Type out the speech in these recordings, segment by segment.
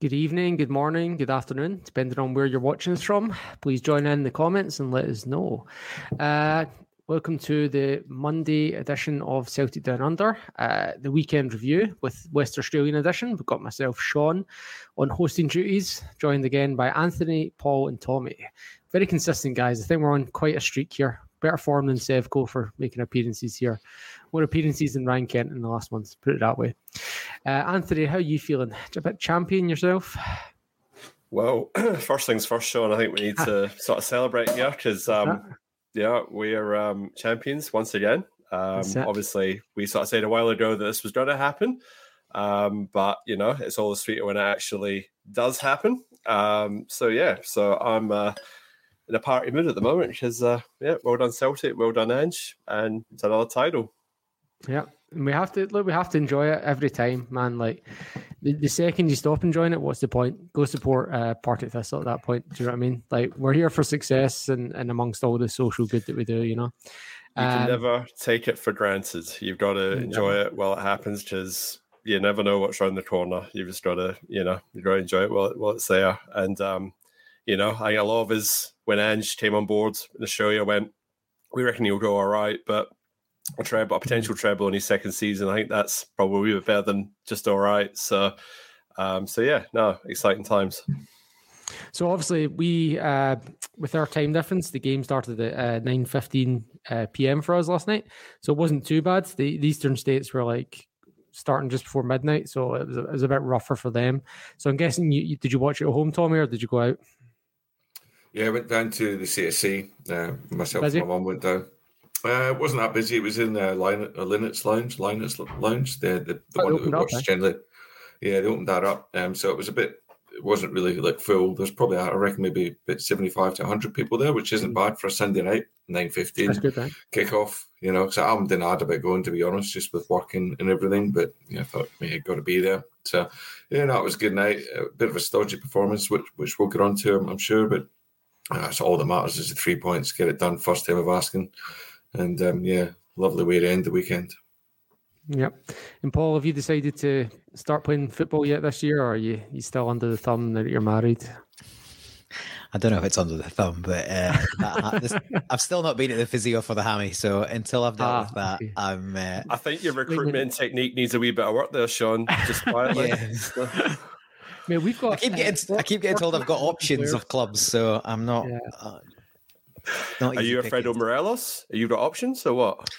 Good evening, good morning, good afternoon, depending on where you're watching us from. Please join in the comments and let us know. Welcome to the Monday edition of Celtic Down Under, the weekend review with West Australian edition. We've got myself, Sean, on hosting duties, joined again by Anthony, Paul and Tommy. Very consistent, guys. I think we're on quite a streak here. Better form than Sevco for making appearances here. More appearances than Ryan Kent in the last month, put it that way. Anthony, how are you feeling? A bit champion yourself? Well, first things first, Sean. I think we need to sort of celebrate here because, we are champions once again. Obviously, we sort of said a while ago that this was going to happen. But, you know, it's all the sweeter when it actually does happen. So I'm... in a party mood at the moment, which is, well done Celtic, well done Ange, and it's another title. Yeah, and we have to enjoy it every time, man. Like, the second you stop enjoying it, what's the point? Go support Partick Thistle at that point, do you know what I mean? Like, we're here for success and amongst all the social good that we do, you know? You can never take it for granted. You've got to enjoy it while it happens, because you never know what's around the corner. You've just got to, you've got to enjoy it while it's there. And, I think a lot of us, when Ange came on board in Australia, went, we reckon he'll go all right, but a potential treble in his second season, I think that's probably better than just all right. So, exciting times. So obviously we, with our time difference, the game started at 9:15 p.m. for us last night. So it wasn't too bad. The Eastern States were like starting just before midnight. So it was a bit rougher for them. So I'm guessing did you watch it at home, Tommy, or did you go out? Yeah, I went down to the CSC. Myself busy? And my mum went down. It wasn't that busy. It was in the Linux Lounge. The one that we watched generally. Yeah, they opened that up. So it was it wasn't really like full. There's probably, I reckon, maybe about 75 to 100 people there, which isn't bad for a Sunday night, 9:15. That's good, right? Kick-off, because I haven't been hard about going, to be honest, just with working and everything. But I thought, I've got to be there. So, it was a good night. A bit of a stodgy performance, which we'll get on to, I'm sure, but that's all that matters is the 3 points. Get it done, first time of asking. And, lovely way to end the weekend. Yep. And, Paul, have you decided to start playing football yet this year, or are you still under the thumb now that you're married? I don't know if it's under the thumb, but I've still not been at the physio for the hammy, so until I've dealt with that, okay. I'm... I think your recruitment technique needs a wee bit of work there, Sean, just quietly. Yeah. Man, we've got. I keep getting told I've got options of clubs, so I'm not. Yeah. Not are you Alfredo Morelos? Are you got options or what?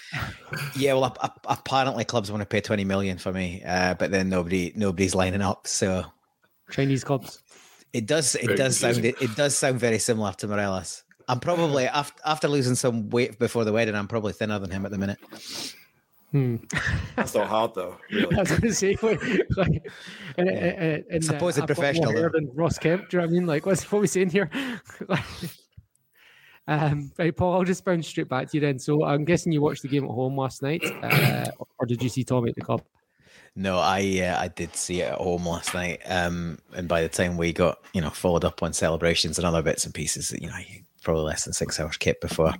Yeah, well, apparently clubs want to pay 20 million for me, but then nobody's lining up. So Chinese clubs. It does sound very similar to Morelos. I'm probably after losing some weight before the wedding, I'm probably thinner than him at the minute. That's not hard though, really. I was going to say and supposed professional hair than Ross Kemp, do you know what I mean? Like, what are we saying here? Right, Paul, I'll just bounce straight back to you then. So I'm guessing you watched the game at home last night, or did you see Tommy at the club? No, I did see it at home last night, and by the time we got followed up on celebrations and other bits and pieces, probably less than 6 hours kept before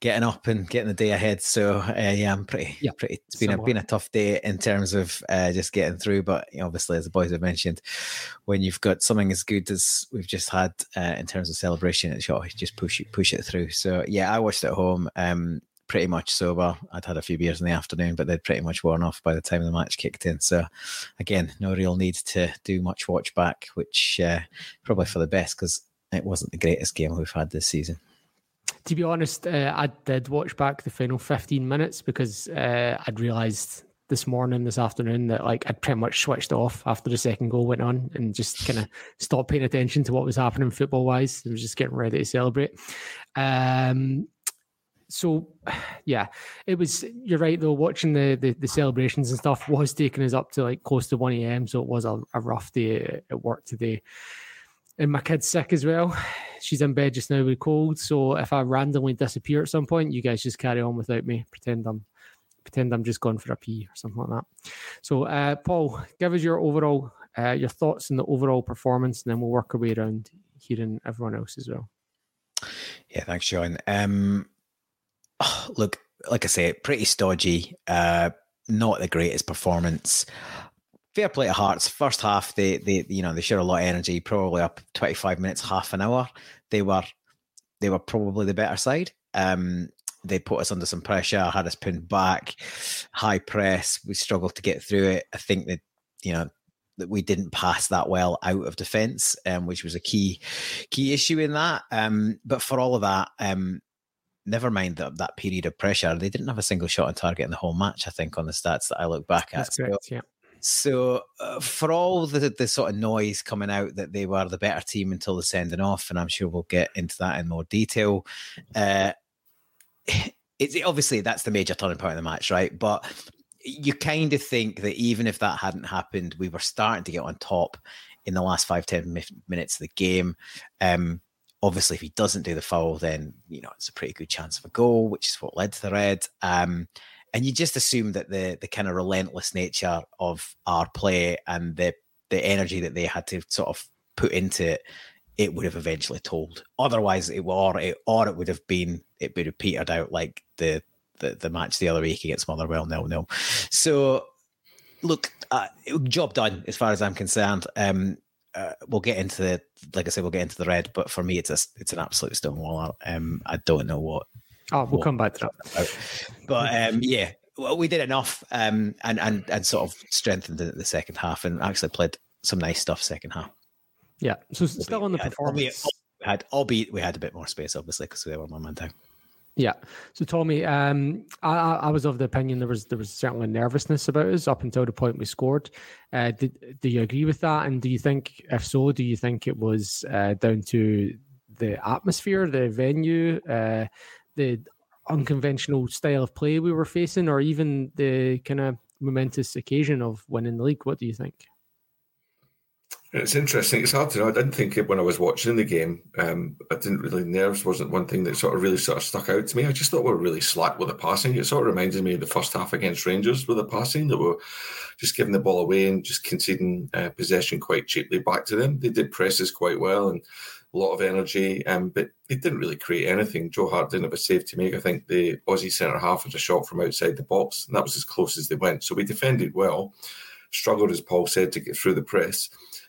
getting up and getting the day ahead. So I'm pretty. It's been a tough day in terms of just getting through. But obviously, as the boys have mentioned, when you've got something as good as we've just had in terms of celebration, it's just push it through. So I watched at home. Pretty much sober. I'd had a few beers in the afternoon, but they'd pretty much worn off by the time the match kicked in. So again, no real need to do much watch back, which probably for the best, because it wasn't the greatest game we've had this season. To be honest, I did watch back the final 15 minutes because I'd realised this afternoon, that I'd pretty much switched off after the second goal went on and just kind of stopped paying attention to what was happening football-wise. I was just getting ready to celebrate. It was. You're right though. Watching the celebrations and stuff was taking us up to close to 1 a.m. So it was a rough day at work today. And my kid's sick as well. She's in bed just now with cold. So if I randomly disappear at some point, you guys just carry on without me. Pretend I'm just gone for a pee or something like that. So Paul, give us your overall your thoughts on the overall performance, and then we'll work our way around hearing everyone else as well. Yeah, thanks, Sean. Look, like I say, pretty stodgy. Not the greatest performance. fair play to Hearts. First half, they share a lot of energy. Probably up 25 minutes, half an hour, they were probably the better side. They put us under some pressure, had us pinned back, high press. We struggled to get through it. I think that that we didn't pass that well out of defence, which was a key issue in that. But for all of that, never mind that period of pressure, they didn't have a single shot on target in the whole match, I think, on the stats that I look back at. That's correct, yeah. So for all the sort of noise coming out that they were the better team until the sending off, and I'm sure we'll get into that in more detail, obviously that's the major turning point of the match, right? But you kind of think that even if that hadn't happened, we were starting to get on top in the last 5-10 minutes of the game. Obviously, if he doesn't do the foul, then it's a pretty good chance of a goal, which is what led to the red. And you just assume that the kind of relentless nature of our play and the energy that they had to sort of put into it, it would have eventually told. Otherwise, it would have been, it would have petered out like the match the other week against Motherwell, 0-0. So, look, job done as far as I'm concerned. We'll get into we'll get into the red, but for me, it's an absolute stonewaller. I don't know what. Oh, we'll come back to that. But yeah, well, we did enough, and sort of strengthened it in the second half, and actually played some nice stuff second half. Yeah, so still on the performance. Albeit we had a bit more space, obviously, because we were one man down. Yeah. So Tommy, I was of the opinion there was certainly nervousness about us up until the point we scored. Do you agree with that? And do you think, if so, do you think it was down to the atmosphere, the venue, the unconventional style of play we were facing, or even the kind of momentous occasion of winning the league? What do you think? It's interesting. It's hard to know. I didn't think it when I was watching the game. I didn't really, nerves wasn't one thing that really stuck out to me. I just thought we were really slack with the passing. It sort of reminded me of the first half against Rangers with the passing, that we were just giving the ball away and just conceding possession quite cheaply back to them. They did presses quite well and a lot of energy, but they didn't really create anything. Joe Hart didn't have a save to make. I think the Aussie centre half had a shot from outside the box, and that was as close as they went. So we defended well, struggled, as Paul said, to get through the press.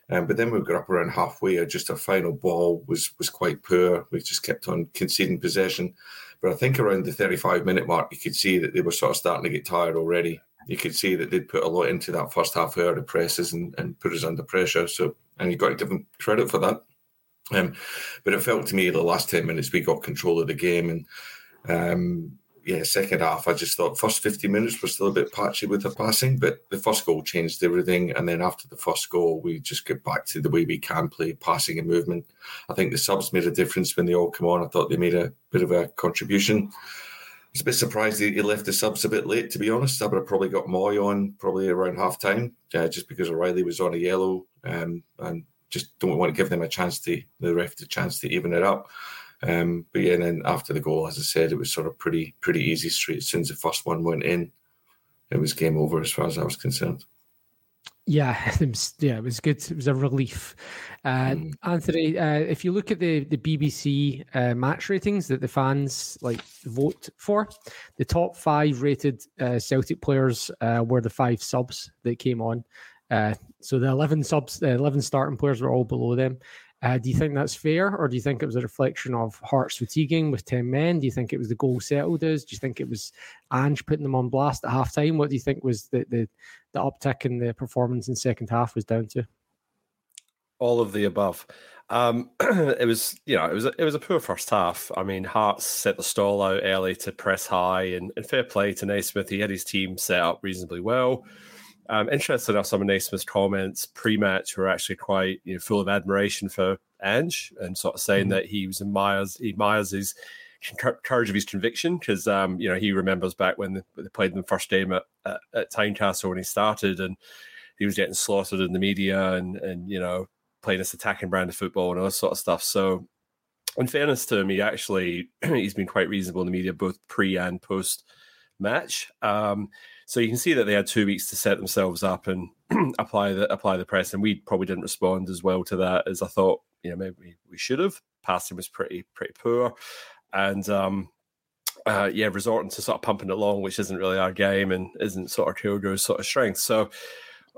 But then we got up around halfway. Just our final ball was quite poor. We just kept on conceding possession. But I think around the 35-minute mark, you could see that they were sort of starting to get tired already. You could see that they'd put a lot into that first half hour of presses and put us under pressure. So, and you've got to give them credit for that. But it felt to me the last 10 minutes we got control of the game. And second half, I just thought first 50 minutes were still a bit patchy with the passing, but the first goal changed everything. And then after the first goal, we just get back to the way we can play, passing and movement. I think the subs made a difference when they all come on. I thought they made a bit of a contribution. I was a bit surprised he left the subs a bit late, to be honest. I would have probably got Moy on probably around half-time, just because O'Reilly was on a yellow, and just don't want to give them the ref a chance to even it up. But yeah, and then after the goal, as I said, it was sort of pretty easy straight. As soon as the first one went in, it was game over as far as I was concerned. Yeah, it was good. It was a relief. Anthony, if you look at the BBC match ratings that the fans vote for, the top 5 rated Celtic players were the 5 subs that came on. So the 11 subs, the 11 starting players were all below them. Do you think that's fair, or do you think it was a reflection of Hearts fatiguing with 10 men? Do you think it was the goal settled us? Do you think it was Ange putting them on blast at halftime? What do you think was the uptick in the performance in second half was down to? All of the above. It was a poor first half. I mean, Hearts set the stall out early to press high, and fair play to Naismith. He had his team set up reasonably well. Interesting enough, some of Naismith's comments pre-match were actually quite full of admiration for Ange, and sort of saying that he admires his courage of his conviction, because he remembers back when they played the first game at Tynecastle when he started, and he was getting slaughtered in the media and playing this attacking brand of football and all that sort of stuff. So in fairness to him, he's been quite reasonable in the media both pre and post match. So you can see that they had 2 weeks to set themselves up and apply the press, and we probably didn't respond as well to that as I thought. Maybe we should have. Passing was pretty poor, and resorting to sort of pumping it along, which isn't really our game and isn't sort of Kyogo's sort of strength. So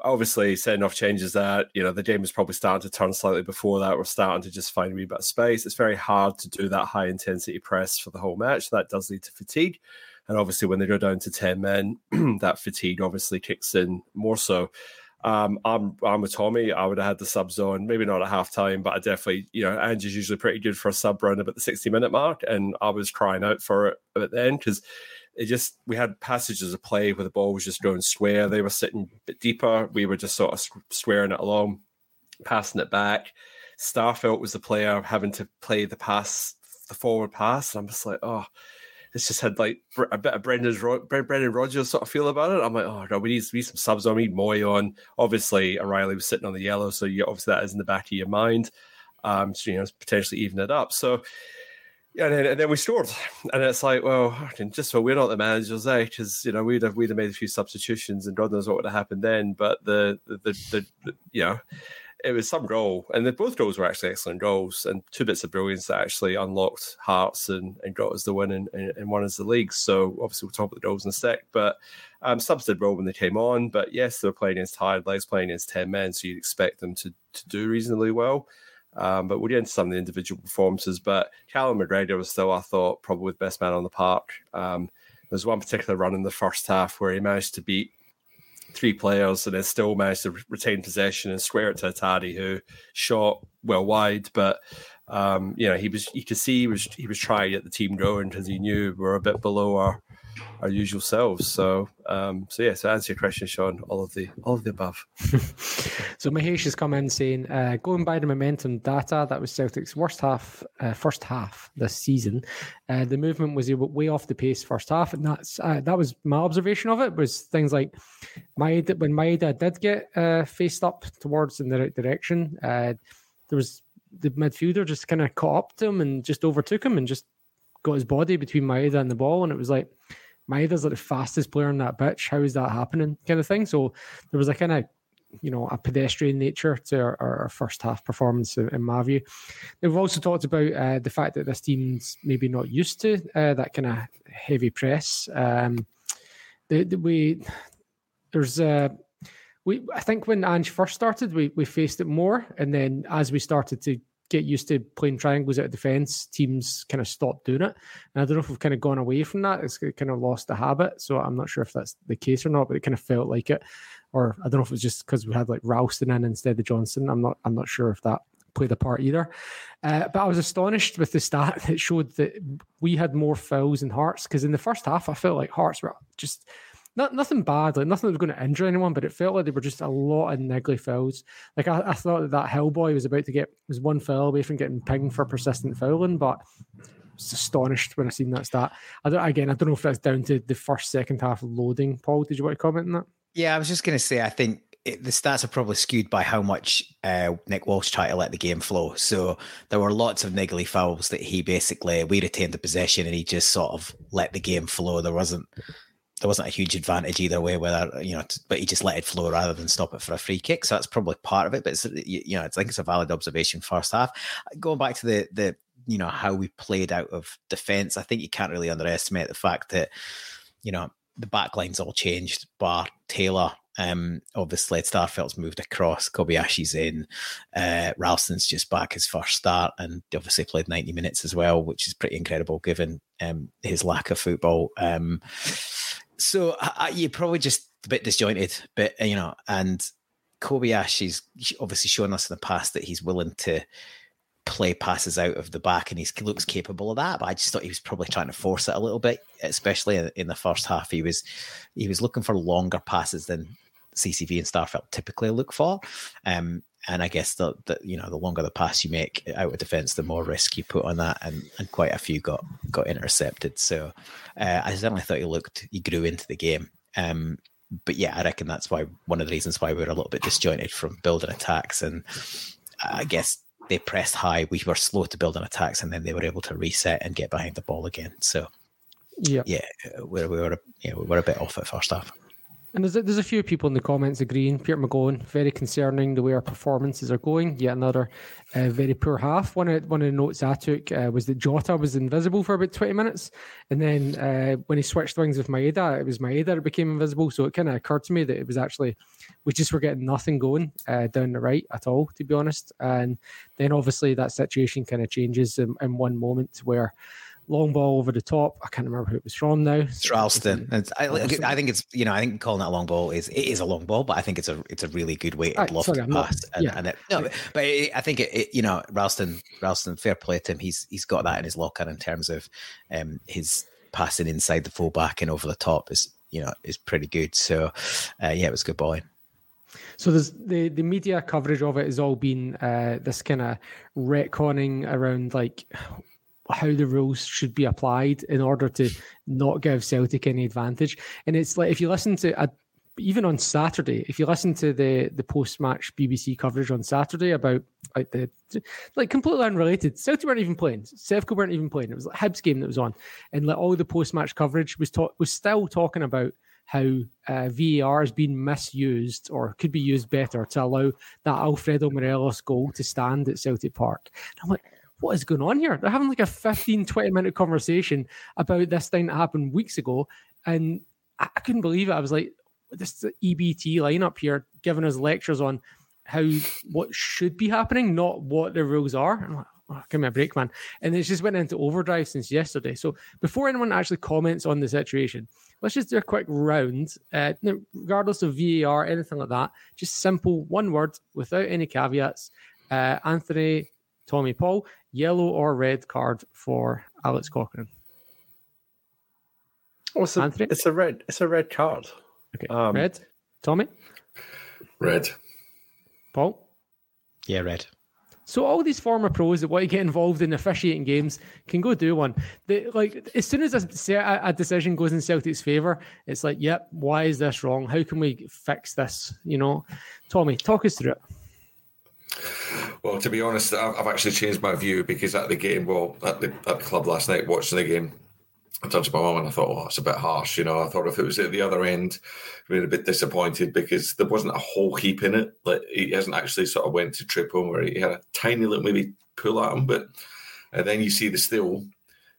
obviously setting off changes that, you know, the game was probably starting to turn slightly before that. We're starting to just find a wee bit of space. It's very hard to do that high intensity press for the whole match. That does lead to fatigue. And obviously when they go down to 10 men, that fatigue obviously kicks in more so. I'm with Tommy. I would have had the subs on, maybe not at halftime, but I definitely, you know, Angie's usually pretty good for a sub round about the 60-minute mark, and I was crying out for it at the end because it just, we had passages of play where the ball was just going square. They were sitting a bit deeper. We were just sort of squaring it along, passing it back. Starfelt was the player having to play the pass, the forward pass, and I'm just like, oh. It's just had like a bit of Brendan Rodgers sort of feel about it. I'm like, oh, no, we need some subs on. We need Moy on. Obviously, O'Reilly was sitting on the yellow, so you, obviously that is in the back of your mind. So, you know, potentially even it up. So, yeah, and then we scored. And it's like, well, just so we're not the managers, eh? Because, you know, we'd have made a few substitutions and God knows what would have happened then. But the you know, it was some goal, and both goals were actually excellent goals, and two bits of brilliance that actually unlocked Hearts and got us the win and won us the league. So obviously we'll talk about the goals in a sec, but subs did well when they came on. But yes, they were playing against tired legs, playing against 10 men, so you'd expect them to do reasonably well. But we'll get into some of the individual performances. But Callum McGregor was still, I thought, probably the best man on the park. There's one particular run in the first half where he managed to beat three players and they still managed to retain possession and square it to Hatate, who shot well wide, but you know, you could see he was trying to get the team going because he knew we were a bit below our usual selves. So to answer your question, Sean, all of the above. So Mahesh has come in saying, going by the momentum data, that was Celtic's first half this season. The movement was way off the pace first half, and that was my observation of it. Was things like Maeda, when Maeda did get faced up towards in the right direction, there was the midfielder just kind of caught up to him and just overtook him and just got his body between Maeda and the ball, and it was like, Maeda's like the fastest player on that pitch. How is that happening? Kind of thing. So there was a kind of, you know, a pedestrian nature to our first half performance in my view. We've also talked about the fact that this team's maybe not used to that kind of heavy press. I think when Ange first started, we faced it more, and then as we started to get used to playing triangles out of defence, teams kind of stopped doing it. And I don't know if we've kind of gone away from that. It's kind of lost the habit. So I'm not sure if that's the case or not, but it kind of felt like it. Or I don't know if it was just because we had like Ralston in instead of Johnson. I'm not sure if that played a part either. But I was astonished with the stat that showed that we had more fouls than Hearts, because in the first half I felt like Hearts were just... Nothing bad, like nothing that was going to injure anyone, but it felt like they were just a lot of niggly fouls. Like I thought that Hellboy was one foul away from getting pinged for persistent fouling, but I was astonished when I seen that stat. I don't know if that's down to the second half loading. Paul, did you want to comment on that? Yeah, I was just going to say, I think the stats are probably skewed by how much Nick Walsh tried to let the game flow. So there were lots of niggly fouls that we retained the possession and he just sort of let the game flow. There wasn't a huge advantage either way, whether, you know, but he just let it flow rather than stop it for a free kick. So that's probably part of it. But I think it's a valid observation. First half, going back to the you know, how we played out of defence, I think you can't really underestimate the fact that, you know, the back lines all changed. Bar Taylor, obviously Starfelt's moved across, Kobayashi's in, Ralston's just back his first start, and obviously played 90 minutes as well, which is pretty incredible given his lack of football. So you're probably just a bit disjointed, but, you know, and Kobayashi's obviously shown us in the past that he's willing to play passes out of the back, and he looks capable of that. But I just thought he was probably trying to force it a little bit, especially in the first half. He was looking for longer passes than CCV and Starfelt typically look for. And I guess the longer the pass you make out of defence, the more risk you put on that, and quite a few got intercepted. So I certainly thought he grew into the game. But yeah, I reckon that's why, one of the reasons why we were a little bit disjointed from building attacks. And I guess they pressed high, we were slow to build on attacks, and then they were able to reset and get behind the ball again. So yeah, we were a bit off at first half. And there's a few people in the comments agreeing. Peter McGowan, very concerning the way our performances are going. Yet another very poor half. One of the notes I took was that Jota was invisible for about 20 minutes. And then when he switched wings with Maeda, it was Maeda that became invisible. So it kind of occurred to me that it was actually, we just were getting nothing going down the right at all, to be honest. And then obviously that situation kind of changes in one moment where long ball over the top. I can't remember who it was from now. It's Ralston. I think it's, you know, I think calling that long ball is a long ball, but I think it's a really good way to bluff the pass. I think it, you know, Ralston, fair play to him. He's got that in his locker in terms of his passing inside the fullback and over the top is pretty good. So it was good bowling. So there's the media coverage of it has all been this kind of retconning around like how the rules should be applied in order to not give Celtic any advantage. And it's like, if you listen to, even on Saturday, if you listen to the post-match BBC coverage on Saturday about like completely unrelated, Celtic weren't even playing, Sevco weren't even playing. It was like Hibs game that was on, and like all the post-match coverage was still talking about how VAR has been misused or could be used better to allow that Alfredo Morelos goal to stand at Celtic Park. And I'm like, what is going on here? They're having like a 15, 20 minute conversation about this thing that happened weeks ago. And I couldn't believe it. I was like, this EBT lineup here giving us lectures on what should be happening, not what the rules are. I'm like, oh, give me a break, man. And it's just went into overdrive since yesterday. So before anyone actually comments on the situation, let's just do a quick round, regardless of VAR, anything like that. Just simple, one word without any caveats. Anthony, Tommy, Paul. Yellow or red card for Alex Cochrane? Oh, it's a red. It's a red card. Okay. Red. Tommy. Red. Paul. Yeah, red. So all these former pros that want to get involved in officiating games can go do one. They, like, as soon as a decision goes in Celtic's favour, it's like, yep, why is this wrong? How can we fix this? You know, Tommy, talk us through it. Well, to be honest, I've actually changed my view because at the game, at the club last night, watching the game, I turned to my mum and I thought, oh, it's a bit harsh. You know, I thought if it was at the other end, I'd be a bit disappointed because there wasn't a whole heap in it. Like, he hasn't actually sort of went to trip him, where he had a tiny little maybe pull at him, but and then you see the still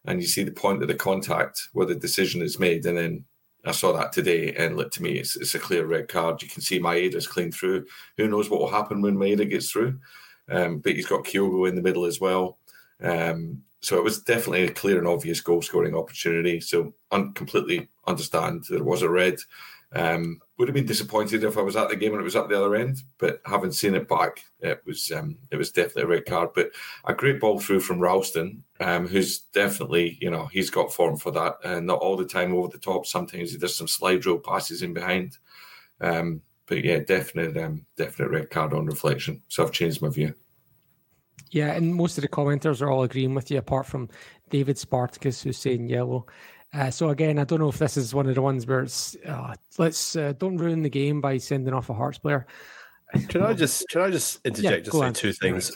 and you see the point of the contact where the decision is made. And then I saw that today, and look, to me, it's a clear red card. You can see Maeda's clean through. Who knows what will happen when Maeda gets through? But he's got Kyogo in the middle as well. So it was definitely a clear and obvious goal-scoring opportunity. So completely understand there was a red. Would have been disappointed if I was at the game and it was at the other end, but having seen it back, it was definitely a red card. But a great ball through from Ralston, who's definitely, you know, he's got form for that, and not all the time over the top. Sometimes he does some slide drill passes in behind. But yeah, definite red card on reflection. So I've changed my view. Yeah, and most of the commenters are all agreeing with you, apart from David Spartacus, who's saying yellow. So again, I don't know if this is one of the ones where it's let's don't ruin the game by sending off a Hearts player. Can I just interject? Yeah, just say two things.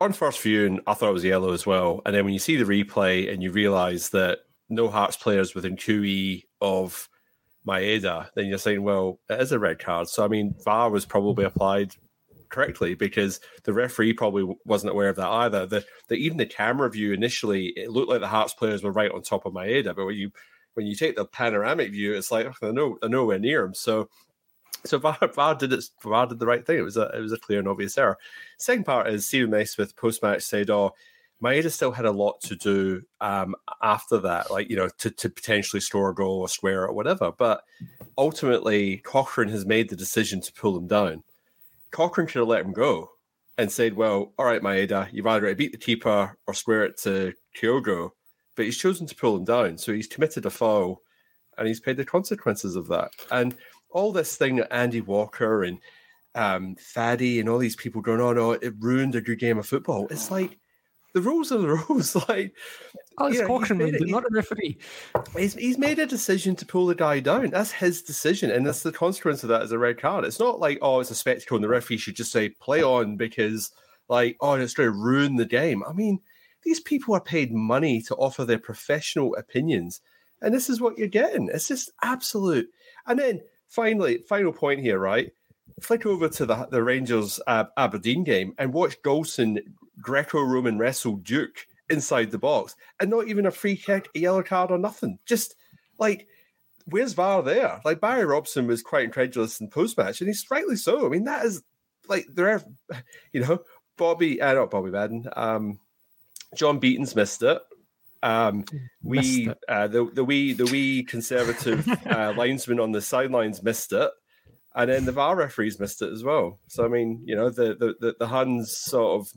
On first viewing, I thought it was yellow as well, and then when you see the replay and you realise that no Hearts players within QE of Maeda, then you're saying, well, it is a red card. So I mean, VAR was probably applied correctly because the referee probably wasn't aware of that either. Even the camera view initially, it looked like the Hearts players were right on top of Maeda, but when you take the panoramic view, it's like, oh, they're nowhere near him. So VAR did the right thing. It was a clear and obvious error. Second part is Stephen Naismith post-match said, oh, Maeda still had a lot to do after that, like, you know, to potentially score a goal or square or whatever. But ultimately, Cochrane has made the decision to pull him down. Cochrane should have let him go and said, well, all right, Maeda, you've either beat the keeper or square it to Kyogo, but he's chosen to pull him down. So he's committed a foul and he's paid the consequences of that. And all this thing that Andy Walker and Faddy and all these people going on, oh, it ruined a good game of football. It's like, the rules are the rules. Like, Alex Cochrane, not a referee. He's made a decision to pull the guy down. That's his decision, and that's the consequence of that is a red card. It's not like, oh, it's a spectacle, and the referee should just say play on because, like, oh, it's going to ruin the game. I mean, these people are paid money to offer their professional opinions, and this is what you're getting. It's just absolute. And then Finally, final point here, right? Flick over to the Rangers Aberdeen game and watch Johnson Greco-Roman wrestle Duke inside the box, and not even a free kick, a yellow card, or nothing. Just like, where's VAR there? Like, Barry Robson was quite incredulous in post-match, and he's rightly so. I mean, that is like, there are, you know, John Beaton's missed it. The wee conservative linesman on the sidelines missed it, and then the VAR referees missed it as well. So I mean, you know, the Huns sort of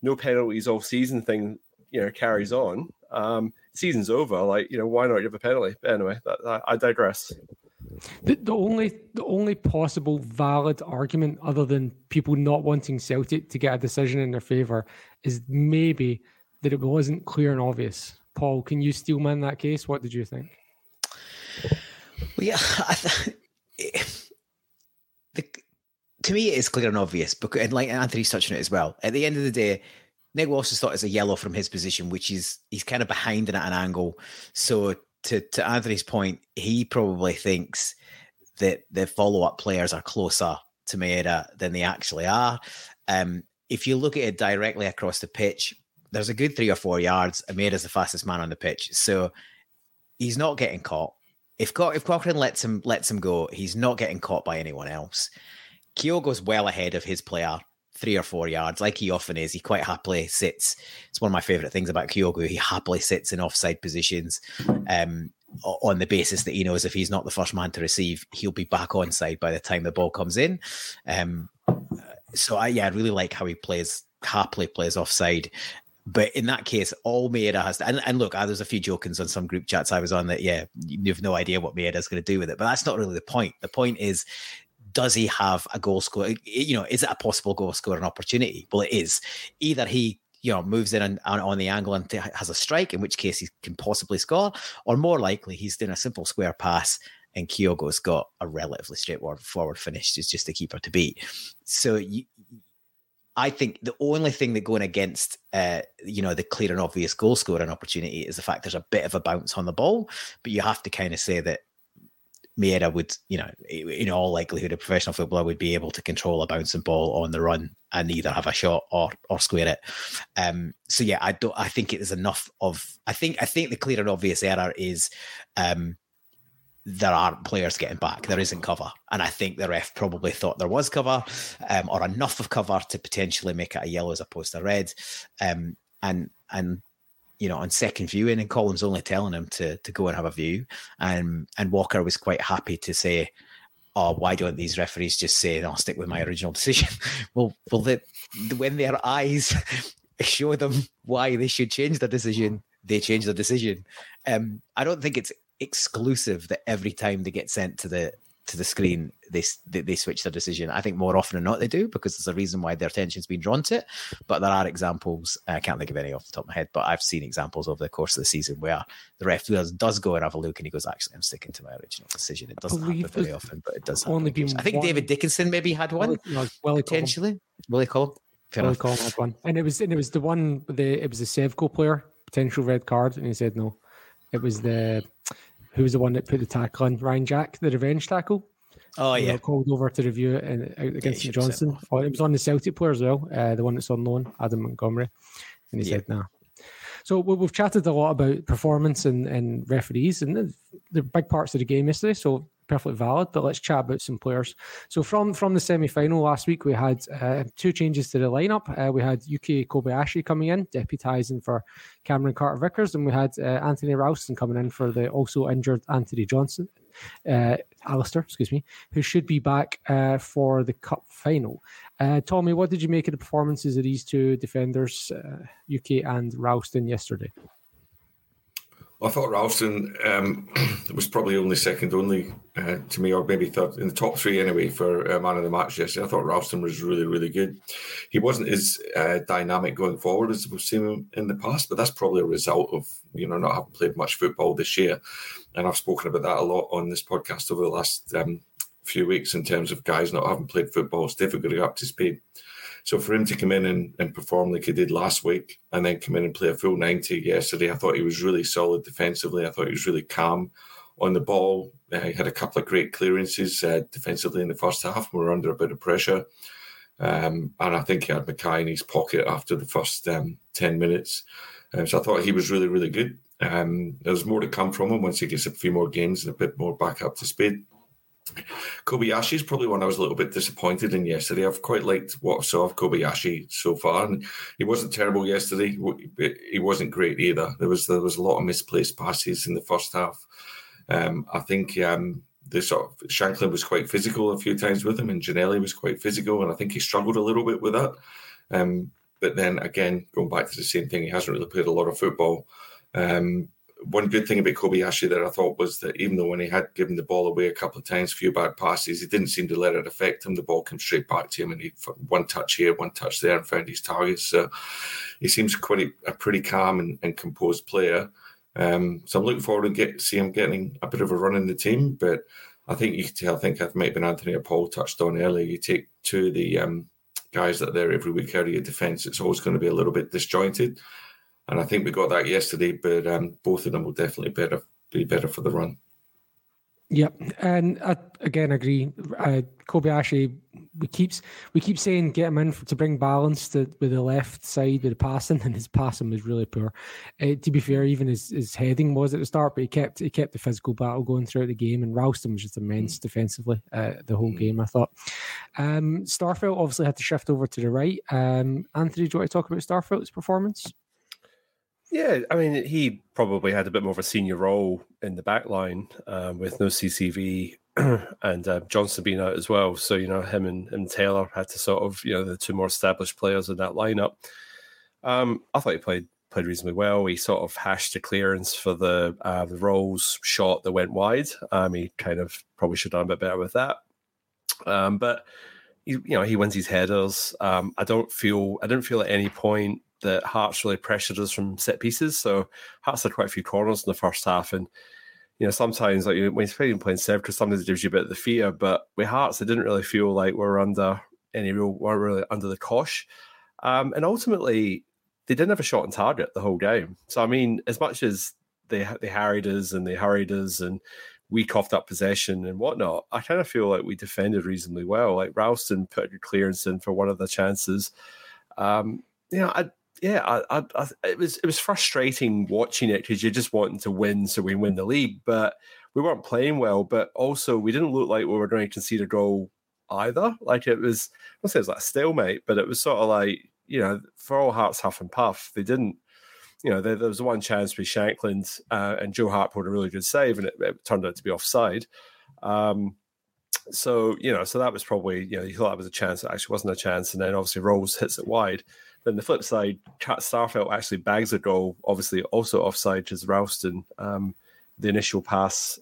no penalties all season thing, you know, carries on. Season's over, like, you know, why not give a penalty? But anyway, I digress. The only possible valid argument, other than people not wanting Celtic to get a decision in their favour, is maybe that it wasn't clear and obvious. Paul, can you steelman that case? What did you think? Well, yeah, to me it is clear and obvious, because, and like Anthony's touching it as well, at the end of the day, Nick Walsh's thought is a yellow from his position, which is he's kind of behind and at an angle. So to Anthony's point, he probably thinks that the follow-up players are closer to Maeda than they actually are. If you look at it directly across the pitch, there's a good 3 or 4 yards. Maera's the fastest man on the pitch, so he's not getting caught. If Cochrane lets him go, he's not getting caught by anyone else. Kyogo's well ahead of his player 3 or 4 yards, like he often is. He quite happily sits. It's one of my favourite things about Kyogo. He happily sits in offside positions on the basis that he knows if he's not the first man to receive, he'll be back onside by the time the ball comes in. I really like how he happily plays offside. But in that case, all Maeda has to... And look, there's a few jokings on some group chats I was on that, yeah, you've no idea what Maeda's going to do with it. But that's not really the point. The point is, does he have a goal scorer? You know, is it a possible goal scoring opportunity? Well, it is. Either he, you know, moves in on the angle and has a strike, in which case he can possibly score, or more likely he's doing a simple square pass and Kyogo's got a relatively straightforward finish. It's just the keeper to beat. So I think the only thing that going against, the clear and obvious goal scoring opportunity is the fact there's a bit of a bounce on the ball, but you have to kind of say that Maeda would, you know, in all likelihood, a professional footballer would be able to control a bouncing ball on the run and either have a shot or square it. I think it is enough of. I think the clear and obvious error is there aren't players getting back. There isn't cover. And I think the ref probably thought there was cover or enough of cover to potentially make it a yellow as opposed to red. On second viewing, and Colin's only telling him to go and have a view. And Walker was quite happy to say, oh, why don't these referees just say, I'll stick with my original decision? Well, when their eyes show them why they should change their decision, they change their decision. I don't think it's exclusive that every time they get sent to the screen they switch their decision. I think more often than not they do, because there's a reason why their attention's been drawn to it. But there are examples, I can't think of any off the top of my head, but I've seen examples over the course of the season where the ref does go and have a look and he goes, actually, I'm sticking to my original decision. It doesn't happen very often, but it does happen. I think David Dickinson maybe had one, potentially. Willie Collum had one. And it was the one, it was the Sevco player, potential red card, and he said no. It was the one that put the tackle on Ryan Jack, the revenge tackle. Oh yeah, called over to review it against Johnson. Oh, it was on the Celtic player as well, the one that's on loan, Adam Montgomery, and he said nah. So we've chatted a lot about performance and referees, and the big parts of the game yesterday. So perfectly valid, but let's chat about some players. So from the semi-final last week, we had two changes to the lineup. We had Yuki Kobayashi coming in, deputising for Cameron Carter-Vickers, and we had Anthony Ralston coming in for the also injured Anthony Johnson, Alistair, excuse me, who should be back for the cup final. Tommy, what did you make of the performances of these two defenders, Yuki and Ralston, yesterday? I thought Ralston was probably second only to me, or maybe third, in the top three anyway, for man of the match yesterday. I thought Ralston was really, really good. He wasn't as dynamic going forward as we've seen him in the past, but that's probably a result of, you know, not having played much football this year. And I've spoken about that a lot on this podcast over the last few weeks in terms of guys not having played football. It's difficult to get up to speed. So for him to come in and perform like he did last week, and then come in and play a full 90 yesterday, I thought he was really solid defensively. I thought he was really calm on the ball. Had a couple of great clearances defensively in the first half. We were under a bit of pressure. And I think he had Mackay in his pocket after the first 10 minutes. So I thought he was really, really good. There's more to come from him once he gets a few more games and a bit more back up to speed. Kobayashi is probably one I was a little bit disappointed in yesterday. I've quite liked what I saw of Kobayashi so far, and he wasn't terrible yesterday. He wasn't great either. There was a lot of misplaced passes in the first half. I think Shanklin was quite physical a few times with him, and Ginelli was quite physical, and I think he struggled a little bit with that. But then again, going back to the same thing, he hasn't really played a lot of football. One good thing about Kobayashi that I thought was that even though when he had given the ball away a couple of times, few bad passes, he didn't seem to let it affect him. The ball came straight back to him, and he one touch here, one touch there, and found his targets. So he seems quite a pretty calm and composed player. So I'm looking forward to see him getting a bit of a run in the team. But I think you could tell, I think it might have been Anthony or Paul touched on earlier, you take two of the guys that are there every week out of your defence, it's always going to be a little bit disjointed. And I think we got that yesterday, but both of them will definitely be better for the run. Yep, and I again agree. Kobayashi, we keep saying get him in to bring balance with the left side with the passing, and his passing was really poor. To be fair, even his heading was at the start, but he kept the physical battle going throughout the game, and Ralston was just immense defensively the whole game, I thought. Starfelt obviously had to shift over to the right. Anthony, do you want to talk about Starfelt's performance? Yeah, I mean, he probably had a bit more of a senior role in the back line with no CCV and Johnson being out as well. So, you know, him and Taylor had to sort of, you know, the two more established players in that lineup. I thought he played reasonably well. He sort of hashed the clearance for the Rolls shot that went wide. He kind of probably should have done a bit better with that. But, he wins his headers. I didn't feel at any point that Hearts really pressured us from set pieces. So Hearts had quite a few corners in the first half. And, sometimes like when you're playing Sevco, sometimes it gives you a bit of the fear. But with Hearts, it didn't really feel like we're really under the cosh. And ultimately, they didn't have a shot on target the whole game. So, as much as they harried us and they hurried us and we coughed up possession and whatnot, I kind of feel like we defended reasonably well. Like Ralston put a good clearance in for one of the chances. It was frustrating watching it because you're just wanting to win so we win the league, but we weren't playing well, but also we didn't look like we were going to concede a goal either. Like it was, I don't say it was like a stalemate, but it was sort of like, for all Hearts huff and puff, they didn't, there was one chance with Shanklin and Joe Hart pulled a really good save and it turned out to be offside. So that was probably, you thought that was a chance. It actually wasn't a chance. And then obviously Rolls hits it wide. Then the flip side, Starfelt actually bags a goal, obviously also offside because Ralston, the initial pass,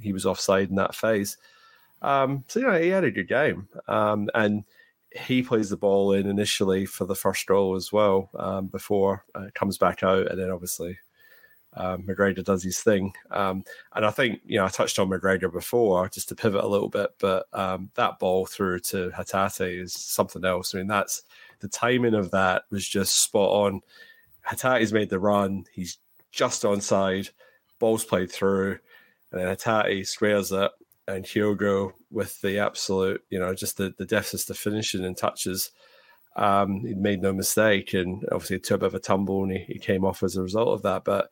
he was offside in that phase. He had a good game. And he plays the ball in initially for the first goal as well before it comes back out. And then obviously McGregor does his thing. And I think, I touched on McGregor before just to pivot a little bit, but that ball through to Hatate is something else. That's the timing of that was just spot on. Hatate's made the run. He's just onside. Ball's played through. And then Hatate squares it. And Kyogo with the absolute, just the deftest of finishing and touches. He made no mistake. And obviously it took a bit of a tumble and he came off as a result of that. But,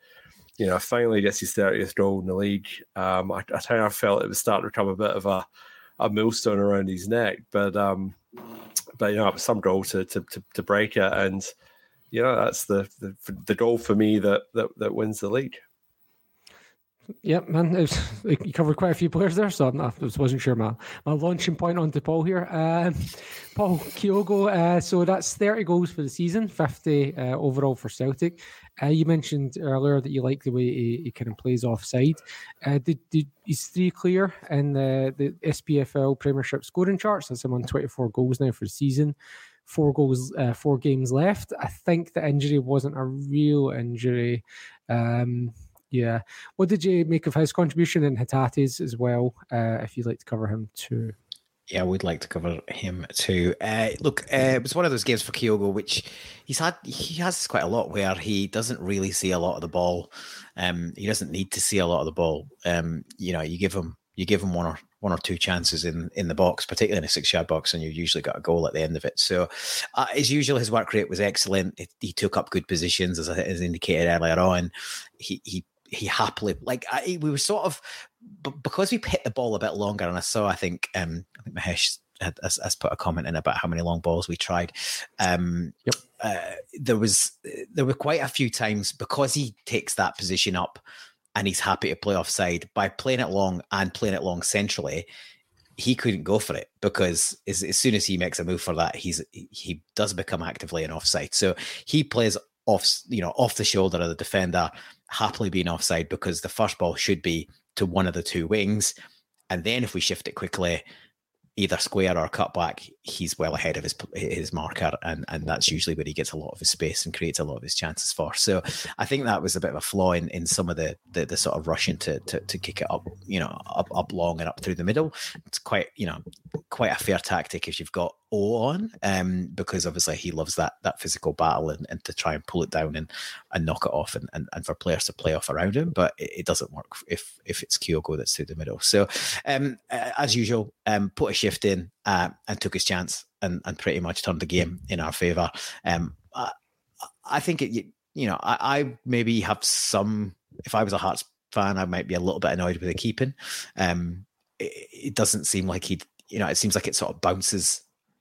finally gets his 30th goal in the league. I kind of felt it was starting to become a bit of a millstone around his neck. But it was some goal to break it, and that's the goal for me that wins the league. Yep, man. You covered quite a few players there, so I wasn't sure my launching point onto Paul here. Paul Kyogo, so that's 30 goals for the season, 50 overall for Celtic. You mentioned earlier that you like the way he kind of plays offside. He's three clear in the SPFL Premiership scoring charts. That's him on 24 goals now for the season. 4 games left. I think the injury wasn't a real injury. Yeah. What did you make of his contribution and Hatate's as well, if you'd like to cover him too? Yeah, I would like to cover him too. It was one of those games for Kyogo, which he has quite a lot where he doesn't really see a lot of the ball. He doesn't need to see a lot of the ball. You give him one or two chances in the box, particularly in a 6-yard box, and you usually got a goal at the end of it. So, as usual, his work rate was excellent. He took up good positions, as indicated earlier on. He happily, we were sort of, because we hit the ball a bit longer, and I think Mahesh has put a comment in about how many long balls we tried. Yep. There were quite a few times, because he takes that position up and he's happy to play offside, by playing it long and playing it long centrally, he couldn't go for it, because as soon as he makes a move for that, he does become actively an offside. So he plays off the shoulder of the defender, happily being offside, because the first ball should be to one of the two wings, and then if we shift it quickly, either square or cut back, he's well ahead of his marker, and that's usually where he gets a lot of his space and creates a lot of his chances for. So I think that was a bit of a flaw in some of the sort of rushing to kick it up, up long and up through the middle. It's quite a fair tactic if you've got O on, because obviously he loves that physical battle and to try and pull it down and knock it off and for players to play off around him, but it doesn't work if it's Kyogo that's through the middle. So as usual, put a shift in and took his chance and pretty much turned the game in our favour. I think I maybe have some, if I was a Hearts fan, I might be a little bit annoyed with the keeping. It doesn't seem like it seems like it sort of bounces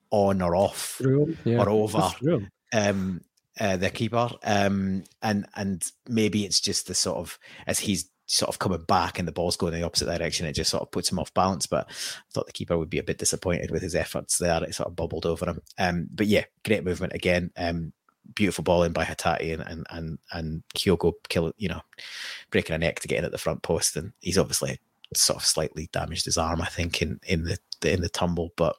on or off or over the keeper, and maybe it's just the sort of, as he's sort of coming back and the ball's going in the opposite direction, it just sort of puts him off balance. But I thought the keeper would be a bit disappointed with his efforts there. It sort of bubbled over him. But yeah, great movement again. Beautiful ball in by Hatate and Kyogo breaking a neck to get in at the front post, and he's obviously sort of slightly damaged his arm, I think, in the tumble, but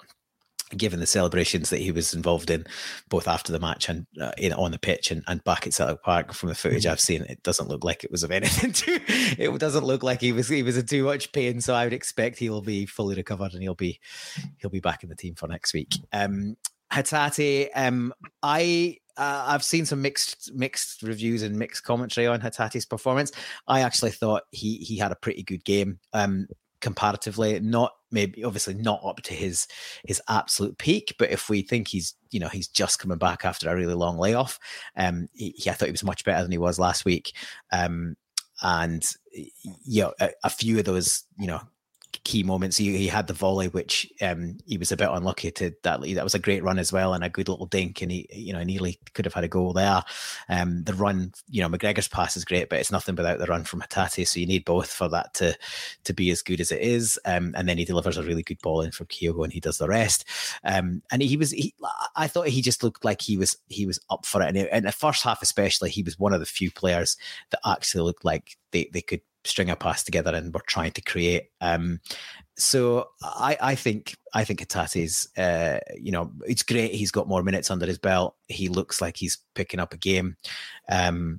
given the celebrations that he was involved in both after the match and on the pitch and back at Celtic Park, from the footage I've seen, it doesn't look like it was of anything to, it doesn't look like he was in too much pain. So I would expect he'll be fully recovered and he'll be back in the team for next week. Hatate, I've seen some mixed reviews and mixed commentary on Hatate's performance. I actually thought he had a pretty good game. Comparatively, not up to his absolute peak, but if we think he's just coming back after a really long layoff, I thought he was much better than he was last week, and a few of those key moments. He had the volley, which he was a bit unlucky to. That was a great run as well, and a good little dink, and he nearly could have had a goal there. The run, McGregor's pass is great, but it's nothing without the run from Hatate. So you need both for that to be as good as it is. And then he delivers a really good ball in from Kyogo, and he does the rest. And I thought he just looked like he was up for it. And in the first half especially, he was one of the few players that actually looked like they could string a pass together and we're trying to create. So I think Hatate's, it's great. He's got more minutes under his belt. He looks like he's picking up a game. Who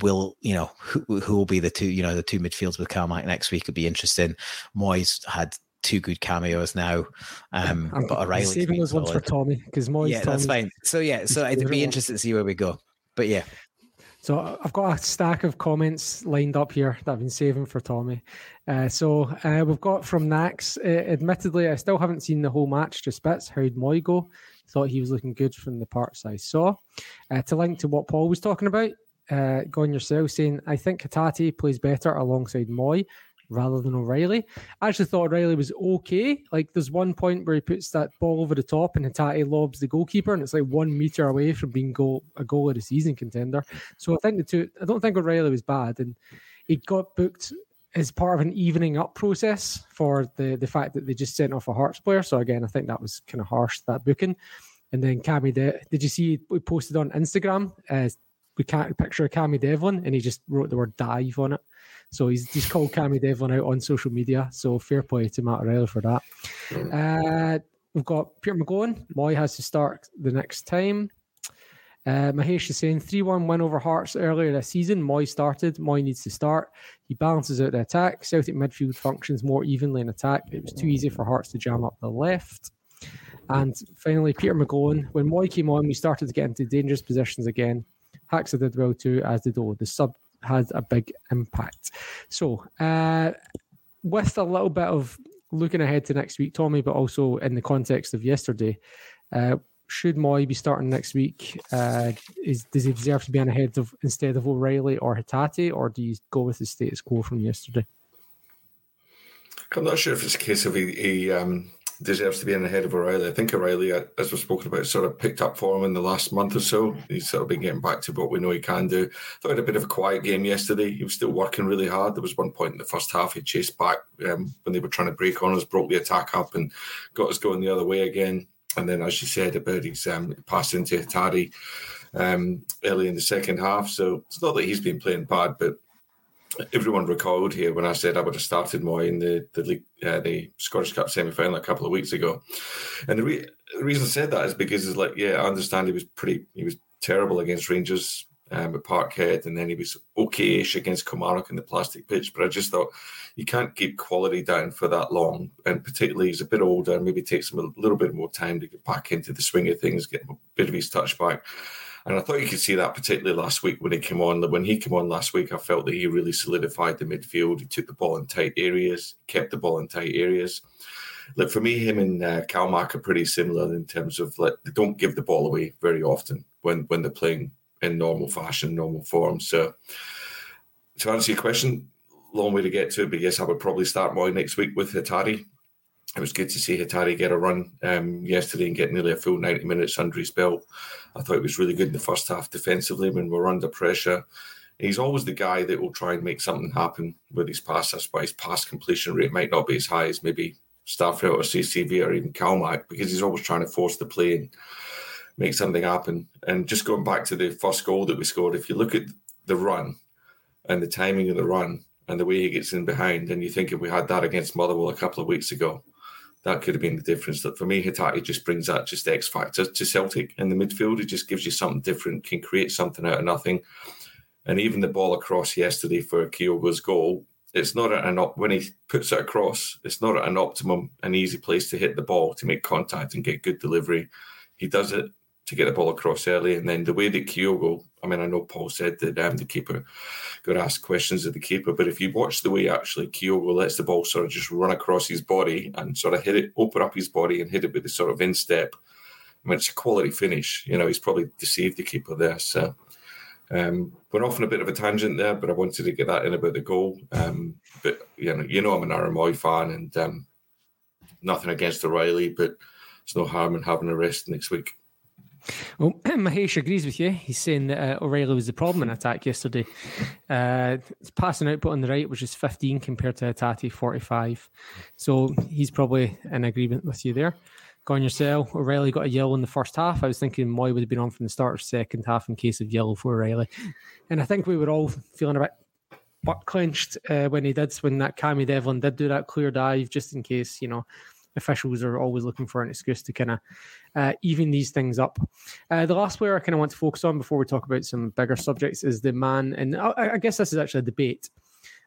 will be the two midfields with Kilmarnock next week? It'll be interesting. Moy's had two good cameos now, but O'Reilly saving those ones for Tommy, because Moy's Tommy's, that's fine. So it'd be interesting to see where we go. But yeah. So I've got a stack of comments lined up here that I've been saving for Tommy. So we've got from Nax. Admittedly, I still haven't seen the whole match, just bits. How'd Moy go? Thought he was looking good from the parts I saw. To link to what Paul was talking about, go on yourself saying, I think Hatate plays better alongside Moy rather than O'Reilly. I actually thought O'Reilly was okay. Like, there's one point where he puts that ball over the top and Hatate lobs the goalkeeper, and it's like 1 meter away from being a goal of the season contender. So I don't think O'Reilly was bad, and he got booked as part of an evening up process for the fact that they just sent off a Hearts player. So again, I think that was kind of harsh, that booking. And then Cammy, did you see we posted on Instagram we can't picture Cammy Devlin, and he just wrote the word dive on it. So he's called Cammy Devlin out on social media. So fair play to Matt O'Reilly for that. We've got Peter McGowan. Moy has to start the next time. Mahesh is saying 3-1 win over Hearts earlier this season. Moy started. Moy needs to start. He balances out the attack. Celtic midfield functions more evenly in attack. It was too easy for Hearts to jam up the left. And finally, Peter McGowan. When Moy came on, we started to get into dangerous positions again. Haxa did well too, as did O. The sub had a big impact. So, with a little bit of looking ahead to next week, Tommy, but also in the context of yesterday, should Moy be starting next week? Does he deserve to be on ahead of instead of O'Reilly or Hatate, or do you go with the status quo from yesterday? I'm not sure if it's a case of he deserves to be in ahead of O'Reilly. I think O'Reilly, as we've spoken about, sort of picked up form in the last month or so. He's sort of been getting back to what we know he can do. Thought he had a bit of a quiet game yesterday. He was still working really hard. There was one point in the first half he chased back when they were trying to break on us, broke the attack up and got us going the other way again. And then, as you said, about his pass into Hatate early in the second half. So it's not that he's been playing bad, but everyone recalled here when I said I would have started Moy in the Scottish Cup semi-final a couple of weeks ago. And the reason I said that is because it's like, yeah, I understand he was terrible against Rangers at Parkhead, and then he was okay-ish against Kilmarnock in the plastic pitch. But I just thought you can't keep quality down for that long, and particularly he's a bit older and maybe takes him a little bit more time to get back into the swing of things, get a bit of his touch back. And I thought you could see that particularly last week when he came on. When he came on last week, I felt that he really solidified the midfield. He took the ball in tight areas, kept the ball in tight areas. Look, for me, him and Kilmarnock are pretty similar in terms of like, they don't give the ball away very often when they're playing in normal fashion, normal form. So to answer your question, long way to get to it, but yes, I would probably start Moy next week with Hatate. It was good to see Hatate get a run yesterday and get nearly a full 90 minutes under his belt. I thought he was really good in the first half defensively when we're under pressure. He's always the guy that will try and make something happen with his pass. That's why his pass completion rate might not be as high as maybe Starfelt or CCV or even Kilmarnock, because he's always trying to force the play and make something happen. And just going back to the first goal that we scored, if you look at the run and the timing of the run and the way he gets in behind, and you think if we had that against Motherwell a couple of weeks ago, that could have been the difference. That for me, Hatate just brings that just X factor to Celtic in the midfield. It just gives you something different, can create something out of nothing. And even the ball across yesterday for Kyogo's goal, it's not at an when he puts it across, it's not at an optimum, an easy place to hit the ball to make contact and get good delivery. He does it to get the ball across early. And then the way that Kyogo, I mean, I know Paul said that the keeper got asked questions of the keeper, but if you watch the way actually Kyogo lets the ball sort of just run across his body and sort of hit it, open up his body and hit it with a sort of instep. I mean, it's a quality finish. You know, he's probably deceived the keeper there. So we're off on a bit of a tangent there, but I wanted to get that in about the goal. But, you know I'm an RMI fan and nothing against O'Reilly, but there's no harm in having a rest next week. Well, Mahesh agrees with you. He's saying that O'Reilly was the problem in attack yesterday. His passing output on the right was just 15 compared to Hatate 45. So he's probably in agreement with you there. Go on yourself. O'Reilly got a yellow in the first half. I was thinking Moy would have been on from the start of second half in case of yellow for O'Reilly. And I think we were all feeling a bit butt clenched when that Cammy Devlin did do that clear dive, just in case, officials are always looking for an excuse to kind of even these things up. The last player I kind of want to focus on before we talk about some bigger subjects is the man, and I guess this is actually a debate,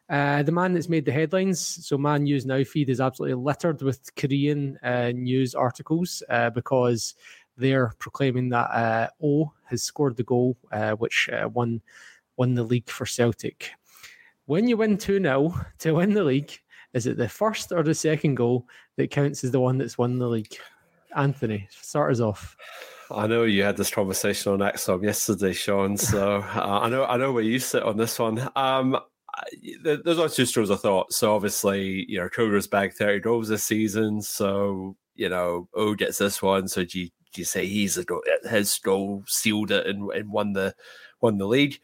the man that's made the headlines. So Man U's now feed is absolutely littered with Korean news articles because they're proclaiming that O has scored the goal which won the league for Celtic. When you win 2-0 to win the league, is it the first or the second goal that counts as the one that's won the league? Anthony, start us off. I know you had this conversation on XCOM yesterday, Sean, so I know where you sit on this one. There's only two straws of thought. So obviously, Koga's bagged 30 goals this season, so, O gets this one. So do you say he's his goal sealed it and won the league?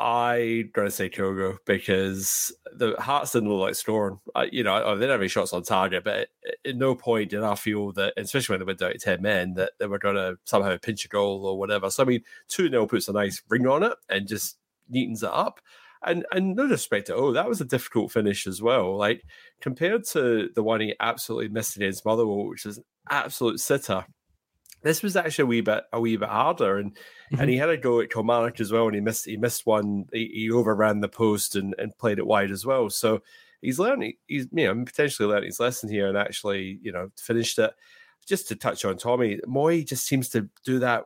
I gotta say Kyogo, because the Hearts didn't look like scoring. They didn't have any shots on target, but at no point did I feel that, especially when they went down to 10 men, that they were going to somehow pinch a goal or whatever. So, 2-0 puts a nice ring on it and just neatens it up. And no disrespect to O, that was a difficult finish as well. Like, compared to the one he absolutely missed against Motherwell, which is an absolute sitter, This was actually a wee bit harder, and he had a go at Kilmarnock as well, and he missed one. He overran the post and played it wide as well. So he's learning, potentially learning his lesson here, and actually finished it. Just to touch on Tommy, Moy just seems to do that.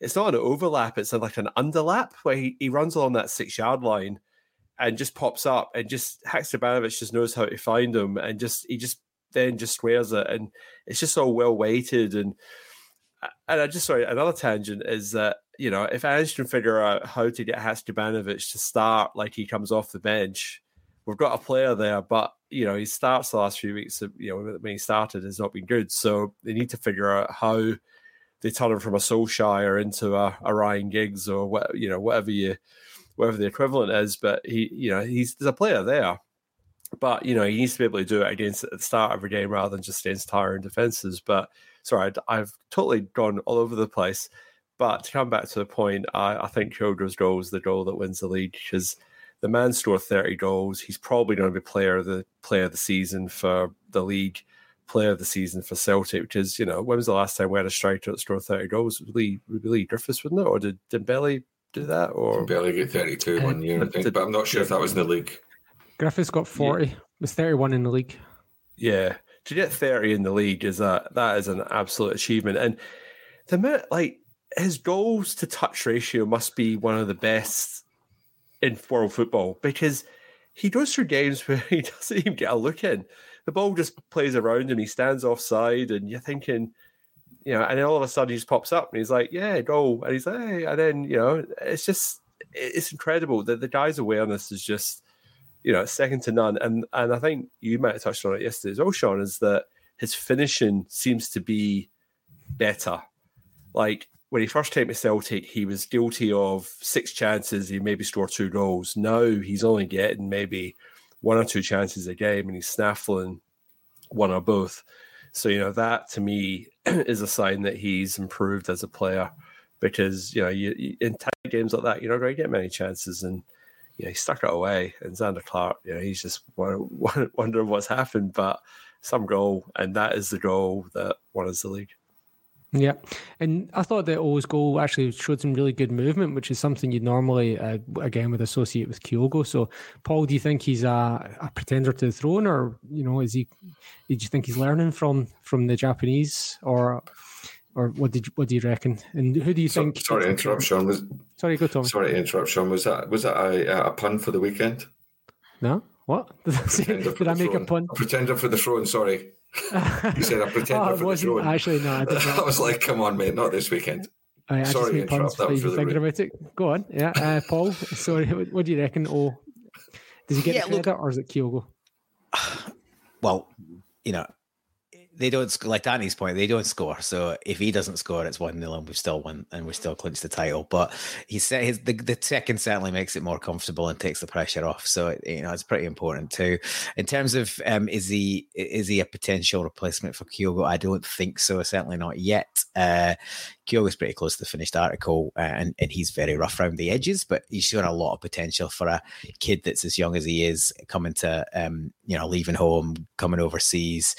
It's not an overlap; it's like an underlap where he runs along that 6 yard line and just pops up, and just Haksabanovic just knows how to find him, and he then squares it, and it's just all well weighted and. And I just sorry, another tangent is that, if Ange can figure out how to get Haksabanovic to start like he comes off the bench, we've got a player there, but, he starts the last few weeks, when he started has not been good. So they need to figure out how they turn him from a Solskjaer into a Ryan Giggs or whatever the equivalent is. But there's a player there, but, he needs to be able to do it against at the start of every game rather than just against tiring defenses. But sorry, I've totally gone all over the place. But to come back to the point, I think Kyogo's goal was the goal that wins the league because the man scored 30 goals. He's probably going to be player of the season for the league, player of the season for Celtic, which is, when was the last time we had a striker that scored 30 goals? Would Lee Griffiths, wouldn't it? Or did Dembele do that? Or Dembele got 32 1 year, I think. But I'm not sure if that was in the league. Griffiths got 40. Yeah. It was 31 in the league. Yeah. To get 30 in the league is that is an absolute achievement, and the minute, his goals to touch ratio must be one of the best in world football because he goes through games where he doesn't even get a look in. The ball just plays around him. He stands offside, and you're thinking, and then all of a sudden he just pops up and he's like, "Yeah, goal!" And he's like, "Hey," and then it's incredible that the guy's awareness is just. Second to none. And I think you might have touched on it yesterday as well, Sean, is that his finishing seems to be better. When he first came to Celtic, he was guilty of 6 chances. He maybe scored 2 goals. Now he's only getting maybe 1 or 2 chances a game and he's snaffling 1 or both. So, that to me is a sign that he's improved as a player because, you in tight games like that, you're not going to get many chances. And, he stuck it away, and Xander Clark, he's just wondering what's happened, but some goal, and that is the goal that won us the league. Yeah, and I thought that O's goal actually showed some really good movement, which is something you'd normally, again, would associate with Kyogo. So, Paul, do you think he's a pretender to the throne, or, did you think he's learning from the Japanese, or what do you reckon? And who do you think? Sorry to interrupt, Sean. Sorry, go Tommy. Sorry to interrupt, Sean. Was that a pun for the weekend? No, what did I make a pun? A pretender for the throne. Sorry, you said a pretender for the throne. Actually, no, I didn't. I was like, come on, mate, not this weekend. Right, sorry to interrupt. That was really thinking about it. Go on, yeah, Paul. Sorry, what do you reckon? Oh, does he get the credit, or is it Kyogo? Well, they don't, like Danny's point, they don't score. So if he doesn't score, it's 1-0 and we've still won and we still clinched the title. But he said the second certainly makes it more comfortable and takes the pressure off. So, it's pretty important too. In terms of, is he a potential replacement for Kyogo? I don't think so. Certainly not yet. Kyogo's pretty close to the finished article and he's very rough around the edges, but he's shown a lot of potential for a kid that's as young as he is coming to, leaving home, coming overseas.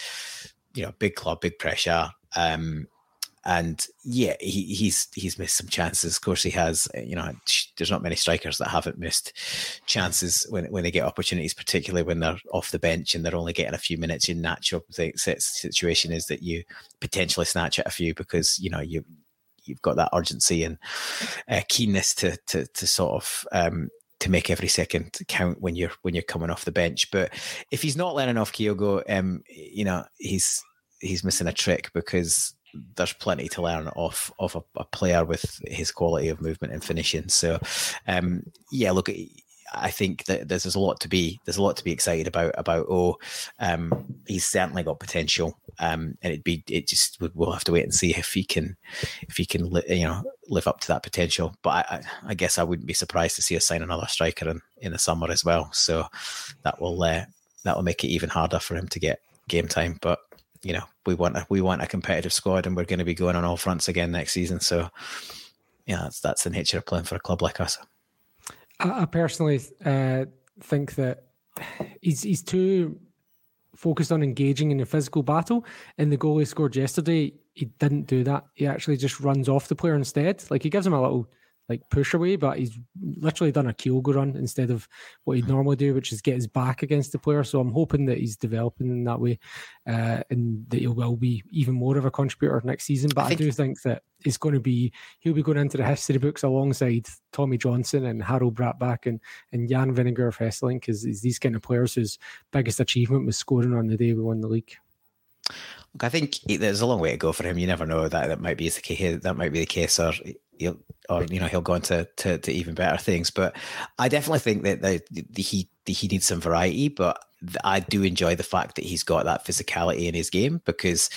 Big club, big pressure. And yeah, he's missed some chances. Of course he has, there's not many strikers that haven't missed chances when they get opportunities, particularly when they're off the bench and they're only getting a few minutes. Your natural situation is that you potentially snatch at a few because, you've got that urgency and keenness to sort of, to make every second count when you're coming off the bench. But if he's not letting off Kyogo, he's missing a trick because there's plenty to learn off a player with his quality of movement and finishing. So, I think that there's a lot to be excited about. He's certainly got potential. And we'll have to wait and see if he can live up to that potential. But I guess I wouldn't be surprised to see us sign another striker in the summer as well. So that will make it even harder for him to get game time. But we want a competitive squad, and we're going to be going on all fronts again next season. So that's the nature of playing for a club like us. I personally think that he's too focused on engaging in a physical battle, and the goal he scored yesterday he didn't do that. He actually just runs off the player instead. Like, he gives him a little like push away, but he's literally done a Kyogo run instead of what he'd normally do, which is get his back against the player. So I'm hoping that he's developing in that way, and that he will be even more of a contributor next season. But I do think that it's going to be, he'll be going into the history books alongside Tommy Johnson and Harold Bratback and Jan Vinegar of Hessling, because he's these kind of players whose biggest achievement was scoring on the day we won the league. Look, I think there's a long way to go for him. You never know, that might be the case. That might be the case, or you know, he'll go on to even better things. But I definitely think that he needs some variety. But I do enjoy the fact that he's got that physicality in his game, because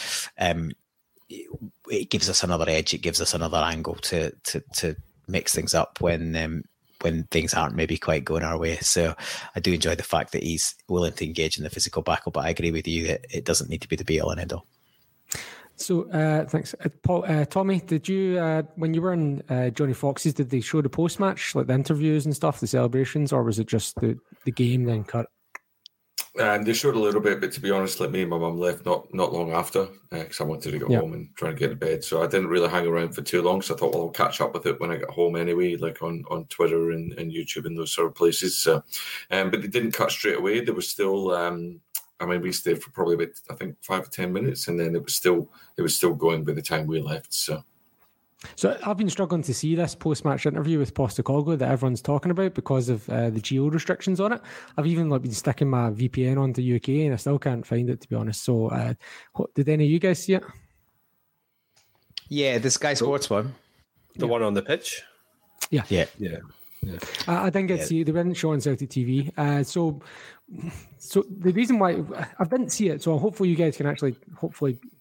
it gives us another edge. It gives us another angle to mix things up when things aren't maybe quite going our way. So I do enjoy the fact that he's willing to engage in the physical battle, but I agree with you that it doesn't need to be the be all and end all. So thanks. Paul, Tommy, did you, when you were in Johnny Fox's, did they show the post-match, like the interviews and stuff, the celebrations, or was it just the game then cut? They showed a little bit, but to be honest, like, me and my mum left not long after, because I wanted to go home and try and get to bed. So I didn't really hang around for too long. So I thought, well, I'll catch up with it when I get home anyway, like on Twitter and YouTube and those sort of places. So, but they didn't cut straight away. There was still, we stayed for probably about, I think, 5 or 10 minutes, and then it was still going by the time we left. So I've been struggling to see this post-match interview with Postecoglou that everyone's talking about because of the geo restrictions on it. I've even been sticking my VPN onto UK and I still can't find it, to be honest. So did any of you guys see it? Yeah, the Sky Sports one. The one on the pitch? Yeah. I didn't get to see it. They weren't showing Celtic TV. So the reason why I didn't see it, so hopefully you guys can actually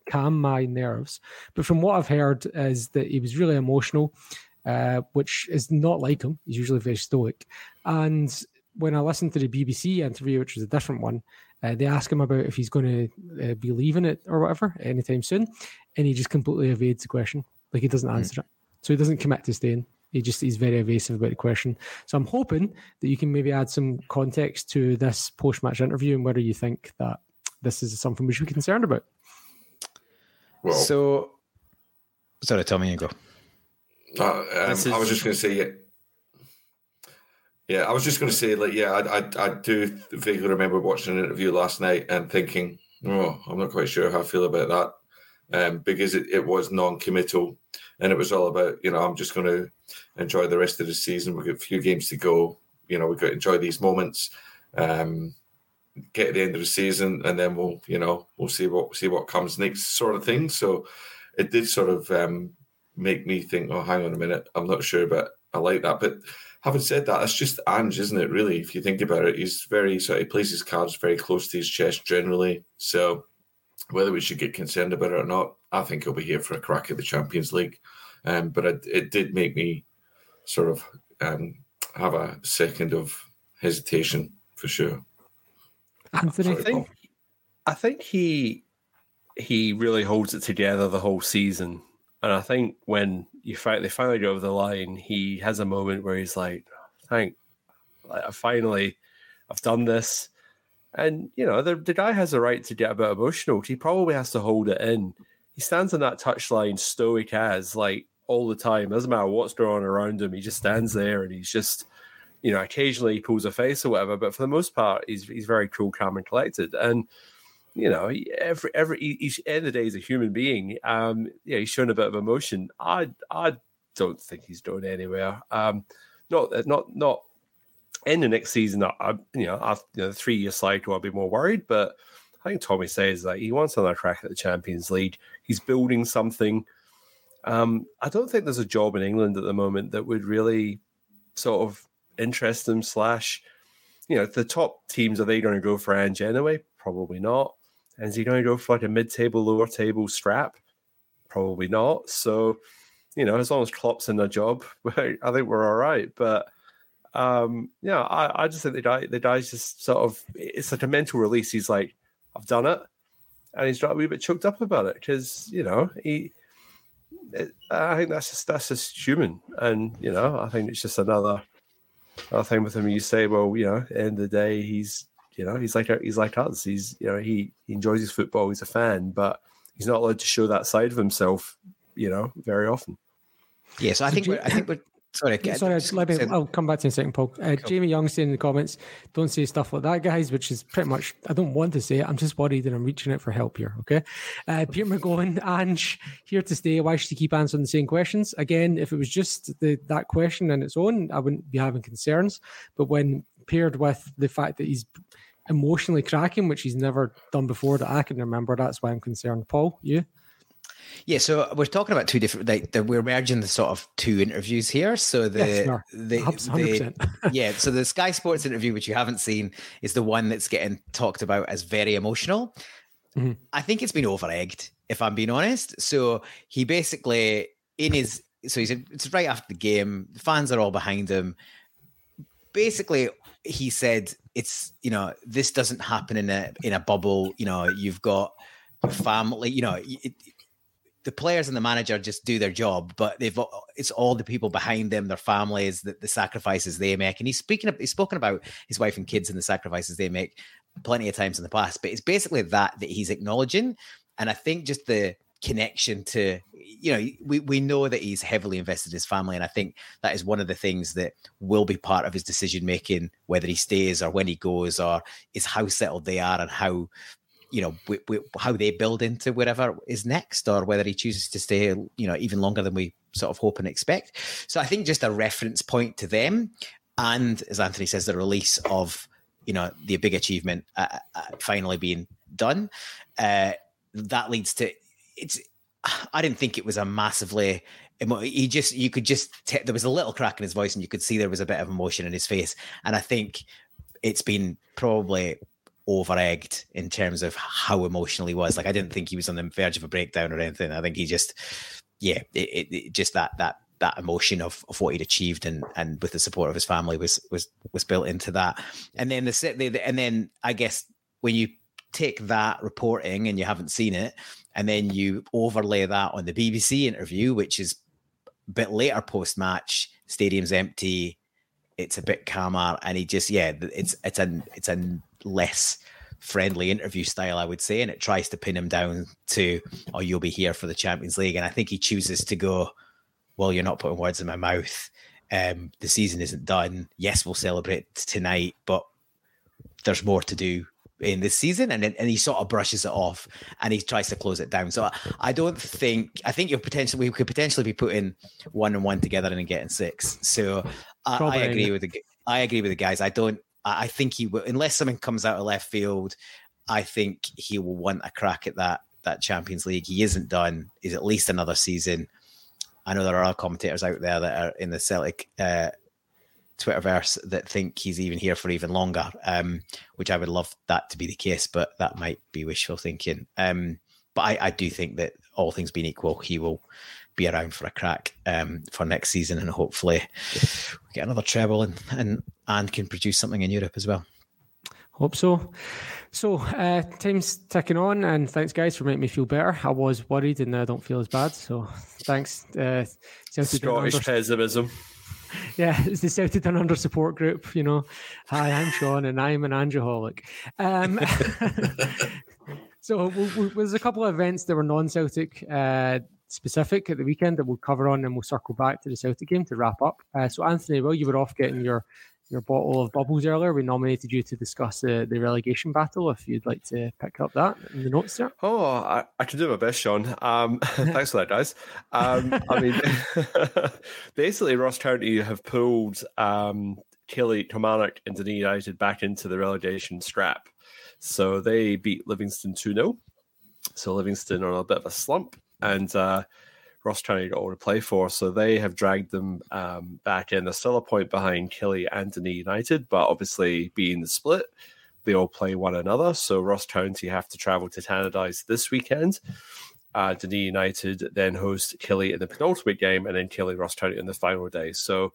calm my nerves. But from what I've heard is that he was really emotional, which is not like him. He's usually very stoic. And when I listened to the BBC interview, which was a different one, they ask him about if he's going to be leaving it or whatever anytime soon. And he just completely evades the question. Like, he doesn't answer it. So he doesn't commit to staying. He's very evasive about the question. So I'm hoping that you can maybe add some context to this post-match interview and whether you think that this is something we should be concerned about. Well, so, sorry, Tommy, you go. I do vaguely remember watching an interview last night and thinking, I'm not quite sure how I feel about that, because it was non-committal. And it was all about, I'm just going to enjoy the rest of the season. We've got a few games to go. We've got to enjoy these moments, get to the end of the season, and then we'll see what comes next, sort of thing. So it did sort of make me think, hang on a minute, I'm not sure, but I like that. But having said that, that's just Ange, isn't it? Really, if you think about it, he's very sort of, he plays his cards very close to his chest generally. So whether we should get concerned about it or not, I think he'll be here for a crack at the Champions League. But it did make me sort of have a second of hesitation, for sure. Anthony, I think he really holds it together the whole season. And I think when they finally get over the line, he has a moment where he's like, I've done this. And, the guy has a right to get a bit emotional. He probably has to hold it in. He stands on that touchline stoic as, like, all the time. Doesn't matter what's going on around him. He just stands there and he's just, occasionally he pulls a face or whatever. But for the most part, he's very cool, calm and collected. And, each end of the day he's a human being. He's shown a bit of emotion. I don't think he's going anywhere. Not in the next season, the 3-year cycle, I'll be more worried. But I think Tommy says that he wants another crack at the Champions League. He's building something. I don't think there's a job in England at the moment that would really sort of interest him. The top teams, are they going to go for Ange anyway? Probably not. And is he going to go for like a mid-table, lower-table strap? Probably not. So, as long as Klopp's in the job, I think we're all right. But I just think the guy's just sort of, it's like a mental release. He's like, I've done it, and he's a wee bit choked up about it because I think that's just human, and I think it's just another thing with him. You say, well, at the end of the day, he's like us. He enjoys his football. He's a fan, but he's not allowed to show that side of himself, you know, very often. Yes, I think we're I'll come back to you in a second, Paul. Cool. Jamie Young saying in the comments, don't say stuff like that, guys, which is pretty much, I don't want to say it. I'm just worried that I'm reaching out for help here, okay? Peter McGowan, Ange, here to stay. Why should he keep answering the same questions? Again, if it was just that question on its own, I wouldn't be having concerns. But when paired with the fact that he's emotionally cracking, which he's never done before that I can remember, that's why I'm concerned. Paul, you? Yeah, so we're talking about two different, we're merging the sort of two interviews here. So so the Sky Sports interview, which you haven't seen, is the one that's getting talked about as very emotional. Mm-hmm. I think it's been over-egged, if I'm being honest. So he basically, it's right after the game, the fans are all behind him. Basically, he said, it's, you know, this doesn't happen in a bubble. You know, you've got family, you know, the players and the manager just do their job, but it's all the people behind them, their families, the sacrifices they make. And he's spoken about his wife and kids and the sacrifices they make plenty of times in the past, but it's basically that he's acknowledging. And I think just the connection to, you know, we know that he's heavily invested in his family. And I think that is one of the things that will be part of his decision-making, whether he stays or when he goes, or is how settled they are and how, you know, how they build into whatever is next, or whether he chooses to stay, you know, even longer than we sort of hope and expect. So I think just a reference point to them. And as Anthony says, the release of, you know, the big achievement finally being done. That leads to, I didn't think it was a massively, there was a little crack in his voice and you could see there was a bit of emotion in his face. And I think it's been probably over-egged in terms of how emotional he was. Like, I didn't think he was on the verge of a breakdown or anything. I think he just, just that emotion of what he'd achieved and with the support of his family was built into that. And then then I guess when you take that reporting and you haven't seen it, and then you overlay that on the BBC interview, which is a bit later post-match, stadium's empty, it's a bit calmer, and he just, it's a less friendly interview style, I would say, and it tries to pin him down to, oh, you'll be here for the Champions League. And I think he chooses to go, well, you're not putting words in my mouth. The season isn't done. Yes, we'll celebrate tonight, but there's more to do in this season. And he sort of brushes it off and he tries to close it down. So I think we could potentially be putting 1 and 1 together and getting 6. So I agree with the guys. I think he will, unless something comes out of left field, I think he will want a crack at that Champions League. He isn't done. Is at least another season. I know there are commentators out there that are in the Celtic Twitterverse that think he's even here for even longer, which I would love that to be the case, but that might be wishful thinking. But I do think that all things being equal, he will be around for a crack for next season, and hopefully we get another treble and can produce something in Europe as well. Hope so. So time's ticking on, and thanks guys for making me feel better. I was worried and now I don't feel as bad, so thanks. Scottish pessimism. Yeah, it's the Celtic and Under support group, you know. Hi, I'm Sean and I'm an Angeaholic. So there's a couple of events that were non-Celtic specific at the weekend that we'll cover on, and we'll circle back to the Celtic game to wrap up. So Anthony, while you were off getting your bottle of bubbles earlier, we nominated you to discuss the relegation battle, if you'd like to pick up that in the notes there. Oh, I can do my best, Sean. Thanks for that, guys. I mean, basically Ross County have pulled Kelly, Kilmarnock and Dundee United back into the relegation scrap. So they beat Livingston 2-0. So Livingston are on a bit of a slump, and Ross County got all to play for, so they have dragged them back in. They're still a point behind Killy and Dundee United, but obviously being the split, they all play one another. So Ross County have to travel to Tannadice this weekend. Dundee United then host Killy in the penultimate game, and then Killy Ross County in the final day. So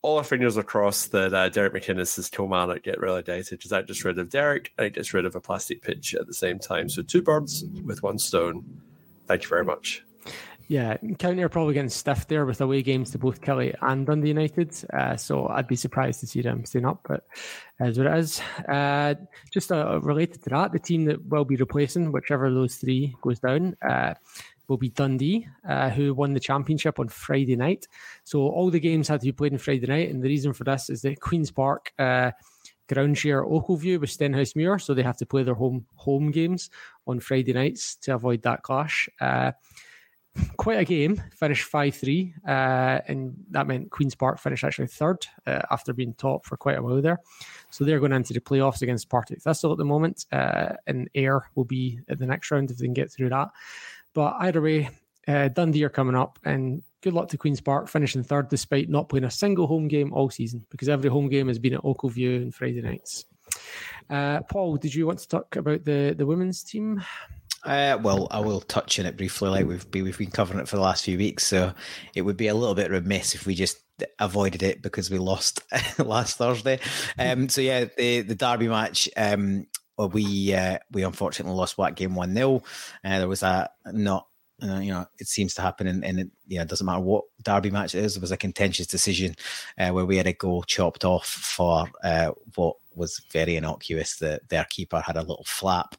all our fingers are crossed that Derek McInnes' Kilmarnock get relegated, because that gets rid of Derek and it gets rid of a plastic pitch at the same time. So two birds with one stone. Thank you very much. Yeah, County are probably getting stiffed there with away games to both Kelly and Dundee United, so I'd be surprised to see them staying up, but as what it is. Just related to that, the team that will be replacing whichever of those three goes down will be Dundee, who won the championship on Friday night. So all the games had to be played on Friday night, and the reason for this is that Queen's Park ground share Oakleview with Stenhousemuir, so they have to play their home games on Friday nights to avoid that clash. Quite a game, finished 5-3, and that meant Queen's Park finished actually third after being top for quite a while there. So they're going into the playoffs against Partick Thistle at the moment, and Ayr will be at the next round if they can get through that. But either way, Dundee are coming up, and good luck to Queen's Park finishing third despite not playing a single home game all season, because every home game has been at Oakleview on Friday nights. Paul, did you want to talk about the women's team? Well, I will touch on it briefly, like we've been covering it for the last few weeks, so it would be a little bit remiss if we just avoided it because we lost last Thursday. So yeah, the derby match, we unfortunately lost that game 1-0. There was a not. It seems to happen, and it doesn't matter what derby match it is. There was a contentious decision where we had a goal chopped off for what was very innocuous. Their keeper had a little flap,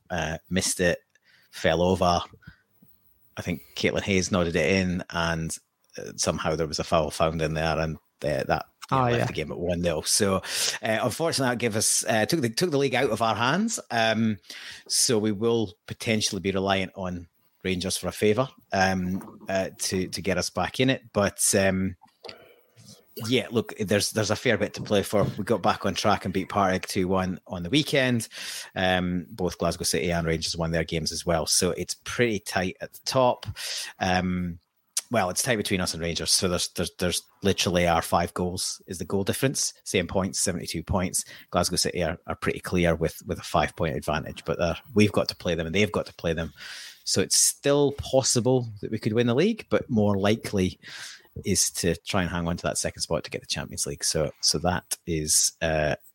missed it, fell over. I think Caitlin Hayes nodded it in, and somehow there was a foul found in there, and that left the game at 1-0. So unfortunately, that gave us took the league out of our hands. So we will potentially be reliant on Rangers for a favour to get us back in it, but look, there's a fair bit to play for. We got back on track and beat Partick 2-1 on the weekend. Both Glasgow City and Rangers won their games as well, so it's pretty tight at the top. Well, it's tight between us and Rangers, so there's literally our 5 goals is the goal difference. Same points, 72 points. Glasgow City are pretty clear with a 5-point advantage, but we've got to play them and they've got to play them. So it's still possible that we could win the league, but more likely is to try and hang on to that second spot to get the Champions League. So that is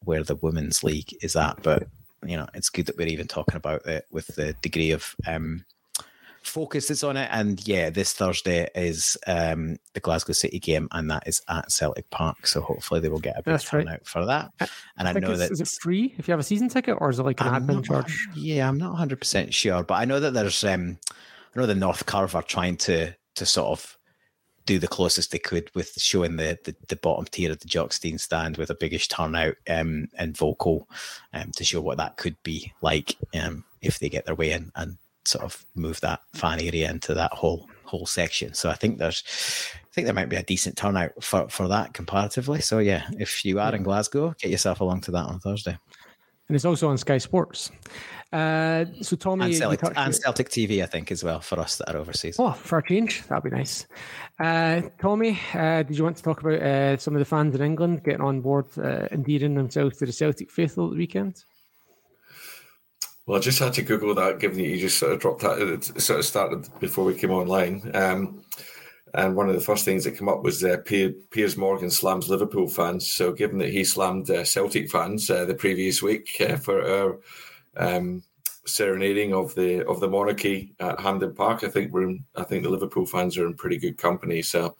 where the Women's League is at. But, it's good that we're even talking about it with the degree of... focus that's on it, and this Thursday is the Glasgow City game, and that is at Celtic Park, so hopefully they will get a big turnout for that. And I know that is it free if you have a season ticket, or is it like an admin charge? I'm not 100% sure, but I know that there's I know the North Curve are trying to sort of do the closest they could with showing the bottom tier of the Jockstein stand with a biggish turnout and vocal to show what that could be like if they get their way in and sort of move that fan area into that whole section. So I think there might be a decent turnout for that comparatively. So if you are in Glasgow, get yourself along to that on Thursday. And it's also on Sky Sports. So Tommy... And Celtic TV, I think, as well, for us that are overseas. Oh, for a change. That'd be nice. Tommy, did you want to talk about some of the fans in England getting on board, endearing themselves to the Celtic faithful at the weekend? Well, I just had to Google that, given that you just sort of dropped that. It sort of started before we came online. And one of the first things that came up was Piers Morgan slams Liverpool fans. So given that he slammed Celtic fans the previous week for our serenading of the monarchy at Hampden Park, I think the Liverpool fans are in pretty good company. So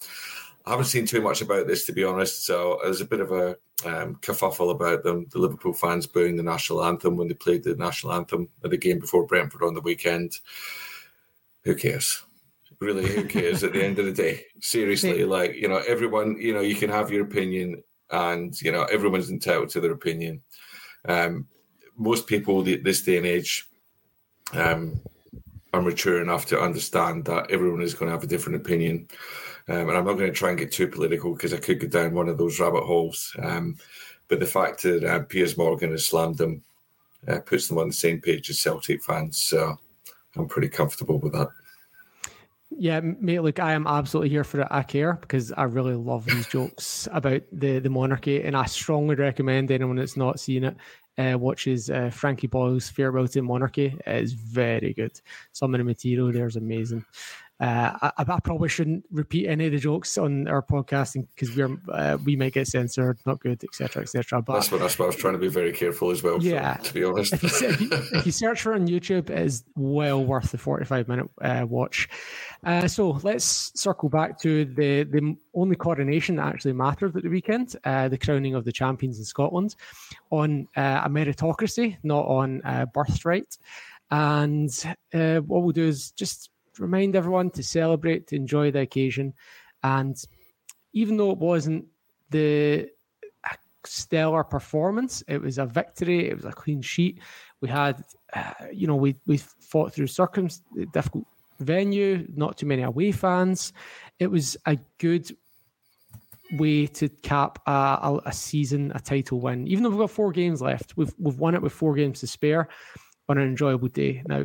I haven't seen too much about this, to be honest. So there's a bit of a kerfuffle about them, the Liverpool fans booing the national anthem when they played the national anthem at the game before Brentford on the weekend. Who cares? Really, who cares at the end of the day? Seriously, everyone, you can have your opinion and, everyone's entitled to their opinion. Most people this day and age are mature enough to understand that everyone is going to have a different opinion. And I'm not going to try and get too political because I could go down one of those rabbit holes. But the fact that Piers Morgan has slammed them puts them on the same page as Celtic fans. So I'm pretty comfortable with that. Yeah, mate, look, I am absolutely here for it. I care because I really love these jokes about the monarchy. And I strongly recommend anyone that's not seen it watches Frankie Boyle's Farewell to Monarchy. It's very good. Some of the material there is amazing. I probably shouldn't repeat any of the jokes on our podcasting because we might get censored, not good, etc., etc. But that's what I was trying to be very careful as well. Yeah, to be honest, if you search for it on YouTube, it is well worth the 45-minute watch. So let's circle back to the only coronation that actually mattered at the weekend, the crowning of the champions in Scotland, on a meritocracy, not on birthright. And what we'll do is just remind everyone to celebrate, to enjoy the occasion. And even though it wasn't the stellar performance, it was a victory, it was a clean sheet. We had, we fought through difficult venue, not too many away fans. It was a good way to cap a season, a title win. Even though we've got 4 games left, we've won it with 4 games to spare on an enjoyable day. Now,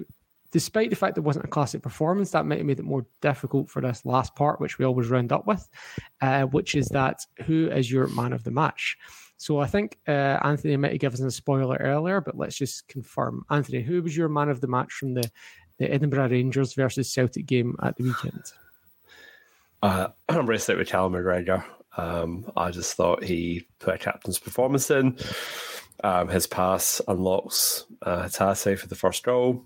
despite the fact it wasn't a classic performance, that might have made it more difficult for this last part, which we always round up with, which is that who is your man of the match? So I think Anthony might have given us a spoiler earlier, but let's just confirm. Anthony, who was your man of the match from the Edinburgh Rangers versus Celtic game at the weekend? I'm racing it with Callum McGregor. I just thought he put a captain's performance in. His pass unlocks Hatate for the first goal.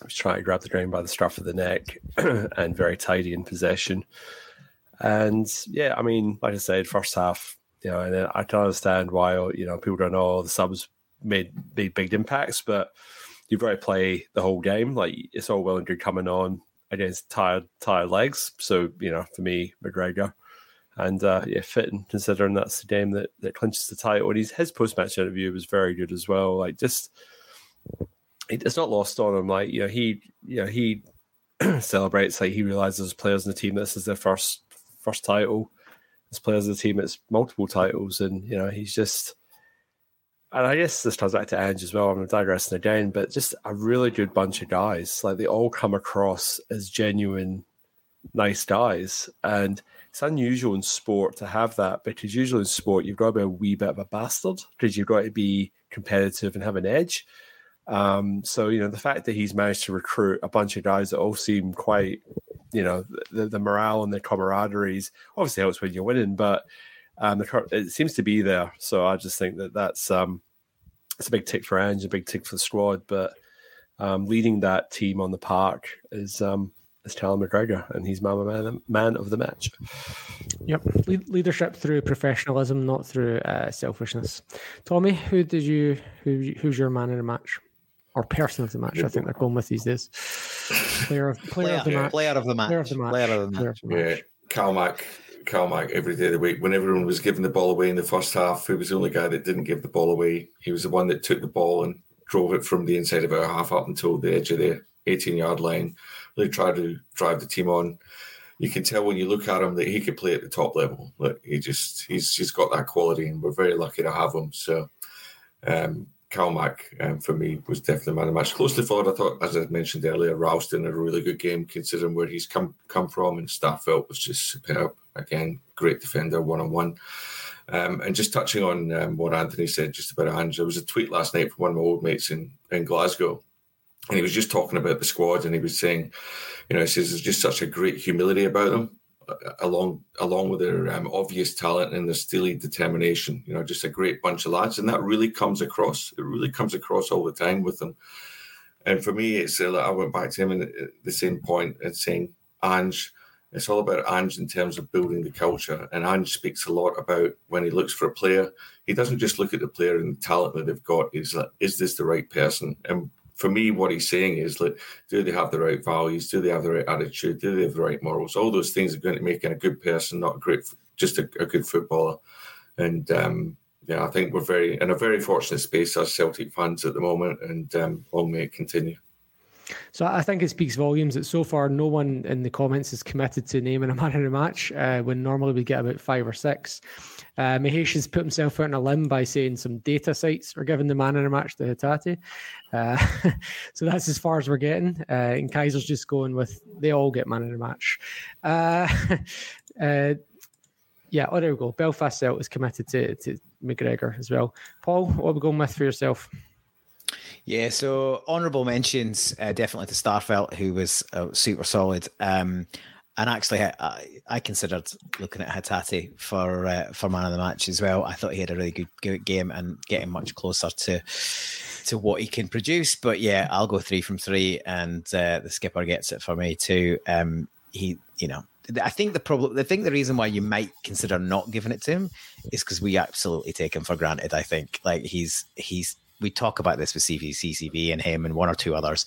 He was trying to grab the ground by the scruff of the neck and very tidy in possession. And yeah, I mean, like I said, first half, and I can understand why, people don't know the subs made big impacts, but you've got to play the whole game. Like, it's all well and good coming on against tired legs. So, for me, McGregor. And fitting, considering that's the game that clinches the title. And his post-match interview was very good as well. Like, just, it's not lost on him. Like, he celebrates. Like, he realizes players in the team, this is their first title. As players in the team, it's multiple titles, and he's just. And I guess this comes back to Ange as well. I'm digressing again, but just a really good bunch of guys. Like, they all come across as genuine, nice guys, and. It's unusual in sport to have that, because usually in sport you've got to be a wee bit of a bastard because you've got to be competitive and have an edge. So the fact that he's managed to recruit a bunch of guys that all seem quite, the morale and the camaraderie obviously helps when you're winning, but it seems to be there. So I just think that's it's a big tick for Ange, a big tick for the squad, but leading that team on the park is. It's Callum McGregor, and he's my man of the match. Yep, leadership through professionalism, not through selfishness. Tommy, who's your man in the match, or person of the match? I think they're going with these days. Player of the match. Calmack every day of the week. When everyone was giving the ball away in the first half, he was the only guy that didn't give the ball away. He was the one that took the ball and drove it from the inside of our half up until the edge of the 18-yard line. Really tried to drive the team on. You can tell when you look at him that he could play at the top level. Like, he's got that quality, and we're very lucky to have him. So, Calmack for me was definitely man of the match. Closely followed, I thought, as I mentioned earlier, Ralston had a really good game considering where he's come from, and Starfelt was just superb. Again, great defender, 1-on-1. And just touching on what Anthony said just about Ange, there was a tweet last night from one of my old mates in Glasgow. And he was just talking about the squad, and he was saying, he says there's just such a great humility about them, along with their obvious talent and their steely determination. Just a great bunch of lads, and that really comes across. It really comes across all the time with them. And for me, it's I went back to him at the same point and saying, Ange, it's all about Ange in terms of building the culture. And Ange speaks a lot about when he looks for a player, he doesn't just look at the player and the talent that they've got. He's like, is this the right person? And for me, what he's saying is, like, do they have the right values? Do they have the right attitude? Do they have the right morals? All those things are going to make him a good person, not just a good footballer. And I think we're very in a very fortunate space as Celtic fans at the moment, and long may it continue. So I think it speaks volumes that so far no one in the comments is committed to naming a man in a match when normally we get about 5 or 6. Mahesh has put himself out on a limb by saying some data sites are giving the man in a match to Hatate. So that's as far as we're getting. And Kaiser's just going with they all get man in a match. There we go. Belfast Celt is committed to McGregor as well. Paul, what are we going with for yourself? Yeah, so honourable mentions definitely to Starfelt, who was super solid. And actually, I considered looking at Hatate for man of the match as well. I thought he had a really good game and getting much closer to what he can produce. But yeah, I'll go 3 from 3, and the skipper gets it for me too. I think the reason why you might consider not giving it to him is because we absolutely take him for granted. I think he's. We talk about this with CCV and him and one or two others,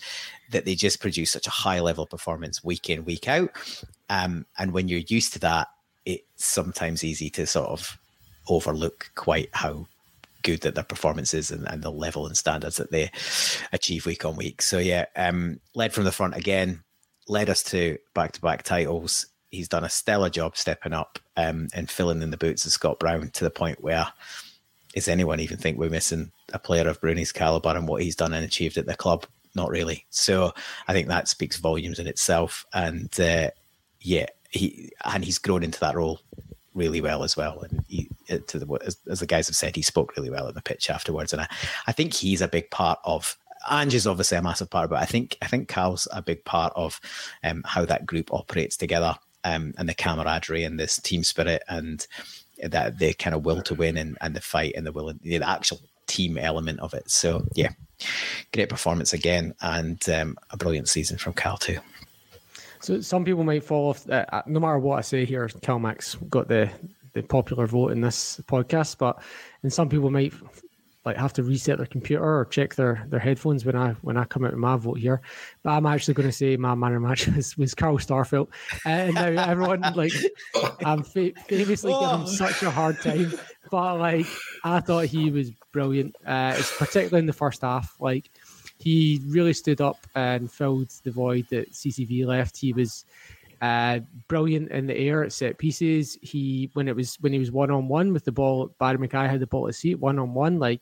that they just produce such a high level performance week in, week out. And when you're used to that, it's sometimes easy to sort of overlook quite how good that their performance is and the level and standards that they achieve week on week. So yeah, led from the front again, led us to back-to-back titles. He's done a stellar job stepping up and filling in the boots of Scott Brown to the point where, does anyone even think we're missing a player of Bruni's caliber and what he's done and achieved at the club? Not really. So I think that speaks volumes in itself. And he's grown into that role really well as well. And as the guys have said, he spoke really well on the pitch afterwards. And I think he's a big part of. Ange is obviously a massive part, but I think Cal's a big part of how that group operates together and the camaraderie and this team spirit and that the kind of will to win and the fight and the will and the actual team element of it. So yeah, great performance again and a brilliant season from Cal too. So some people might fall off. No matter what I say here, Cal Mac's got the popular vote in this podcast, and some people might have to reset their computer or check their headphones when I come out with my vote here. But I'm actually going to say my man of the match was Carl Starfelt. And now everyone, I'm famously giving him such a hard time. But, I thought he was brilliant, particularly in the first half. He really stood up and filled the void that CCV left. He was brilliant in the air at set pieces. When he was one-on-one with the ball, Barry McKay had the ball at seat, one-on-one,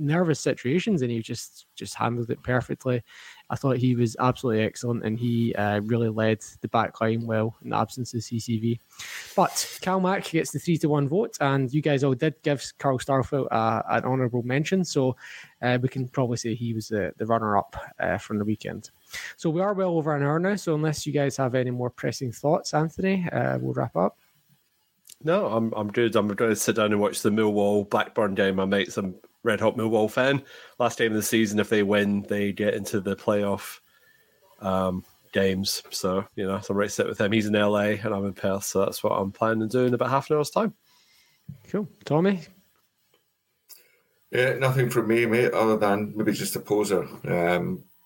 nervous situations, and he just handled it perfectly. I thought he was absolutely excellent, and he really led the back line well in the absence of CCV. But Cal Mac gets the 3-1 vote, and you guys all did give Carl Starfelt an honourable mention, so we can probably say he was the runner-up from the weekend. So we are well over an hour now, so unless you guys have any more pressing thoughts, Anthony, we'll wrap up. No, I'm good. I'm going to sit down and watch the Millwall Blackburn game. My mate's a red hot Millwall fan. Last game of the season, if they win, they get into the playoff games. So, I'm ready to sit with him. He's in LA and I'm in Perth. So that's what I'm planning to do in about half an hour's time. Cool. Tommy? Yeah, nothing from me, mate, other than maybe just a poser.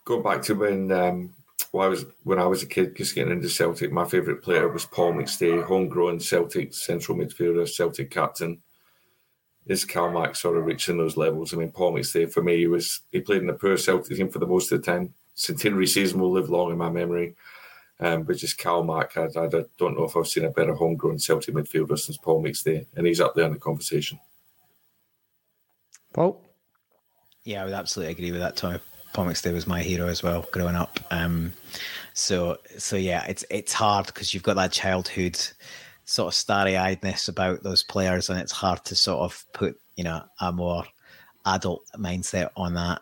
Going back to when I was a kid, just getting into Celtic, my favourite player was Paul McStay, homegrown Celtic central midfielder, Celtic captain. Is Cal Mac sort of reaching those levels? I mean, Paul McStay, for me, he played in the poor Celtic team for the most of the time. Centenary season will live long in my memory. But just Cal Mac, I don't know if I've seen a better homegrown Celtic midfielder since Paul McStay, and he's up there in the conversation. Paul? Yeah, I would absolutely agree with that, Tommy. Paul McStay was my hero as well growing up. So yeah, it's hard because you've got that childhood sort of starry-eyedness about those players, and it's hard to sort of put, a more adult mindset on that.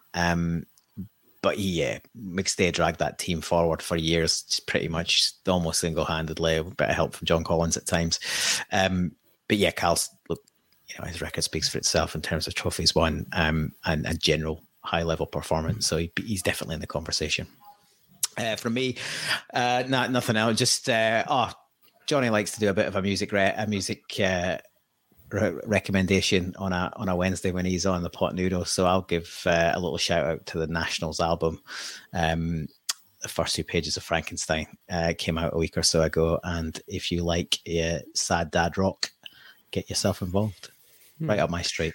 But yeah, McStay dragged that team forward for years, pretty much almost single-handedly, a bit of help from John Collins at times. But yeah, Cal's, his record speaks for itself in terms of trophies won and general high-level performance, so he's definitely in the conversation. From me, nothing else. Just Johnny likes to do a bit of a music recommendation on a Wednesday when he's on the Pot Noodle. So I'll give a little shout out to the Nationals album. The first 2 pages of Frankenstein came out a week or so ago, and if you like sad dad rock, get yourself involved. Right up my street.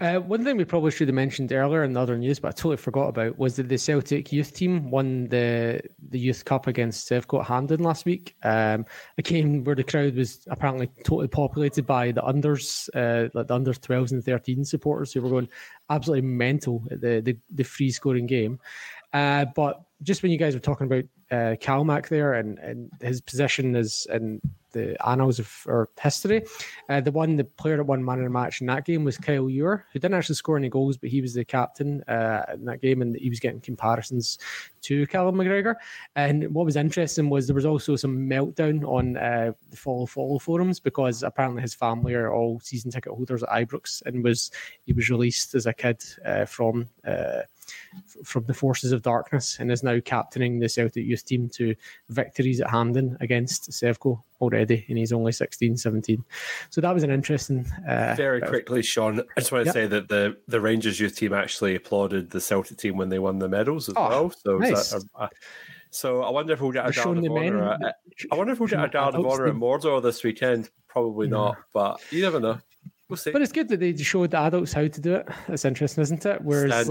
One thing we probably should have mentioned earlier in the other news, but I totally forgot about, was that the Celtic youth team won the Youth Cup against Sevco at Hampden last week. A game where the crowd was apparently totally populated by the unders, the under 12s and 13s supporters who were going absolutely mental at the free scoring game. But just when you guys were talking about Calmack there and his position is in the annals of our history. The player that won man of the match in that game was Kyle Ewer, who didn't actually score any goals, but he was the captain in that game, and he was getting comparisons to Callum McGregor. And what was interesting was there was also some meltdown on the follow forums, because apparently his family are all season ticket holders at Ibrox, and he was released as a kid from the forces of darkness, and is now captaining the Celtic youth team to victories at Hampden against Sevco already, and he's only 16, 17. So that was an interesting... Very quickly, Sean, I just want to say that the Rangers youth team actually applauded the Celtic team when they won the medals as well. So nice. So I wonder if we'll get a guard of honour at Mordor this weekend. Probably not, but you never know. We'll see. But it's good that they showed the adults how to do it. That's interesting, isn't it? Whereas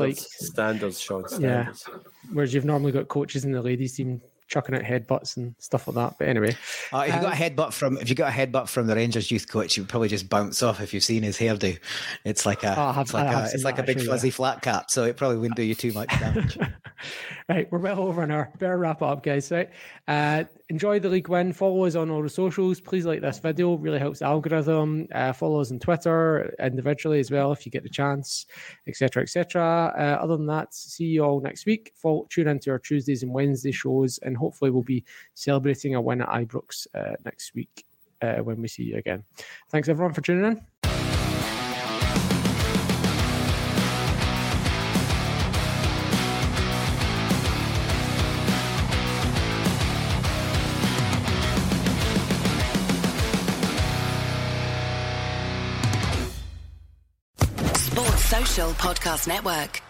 standards, Sean, standards. Yeah. Whereas you've normally got coaches in the ladies team chucking out headbutts and stuff like that. But anyway, if you got a headbutt from the Rangers youth coach, you would probably just bounce off. If you've seen his hairdo, it's like a big fuzzy flat cap, so it probably wouldn't do you too much damage. Right, we're well over an hour. Better wrap it up, guys. Right, enjoy the league win. Follow us on all the socials. Please like this video; really helps the algorithm. Follow us on Twitter individually as well if you get the chance, etc., etc. Other than that, see you all next week. Tune into our Tuesdays and Wednesday shows, and hopefully we'll be celebrating a win at Ibrox next week when we see you again. Thanks everyone for tuning in. Sports Social Podcast Network.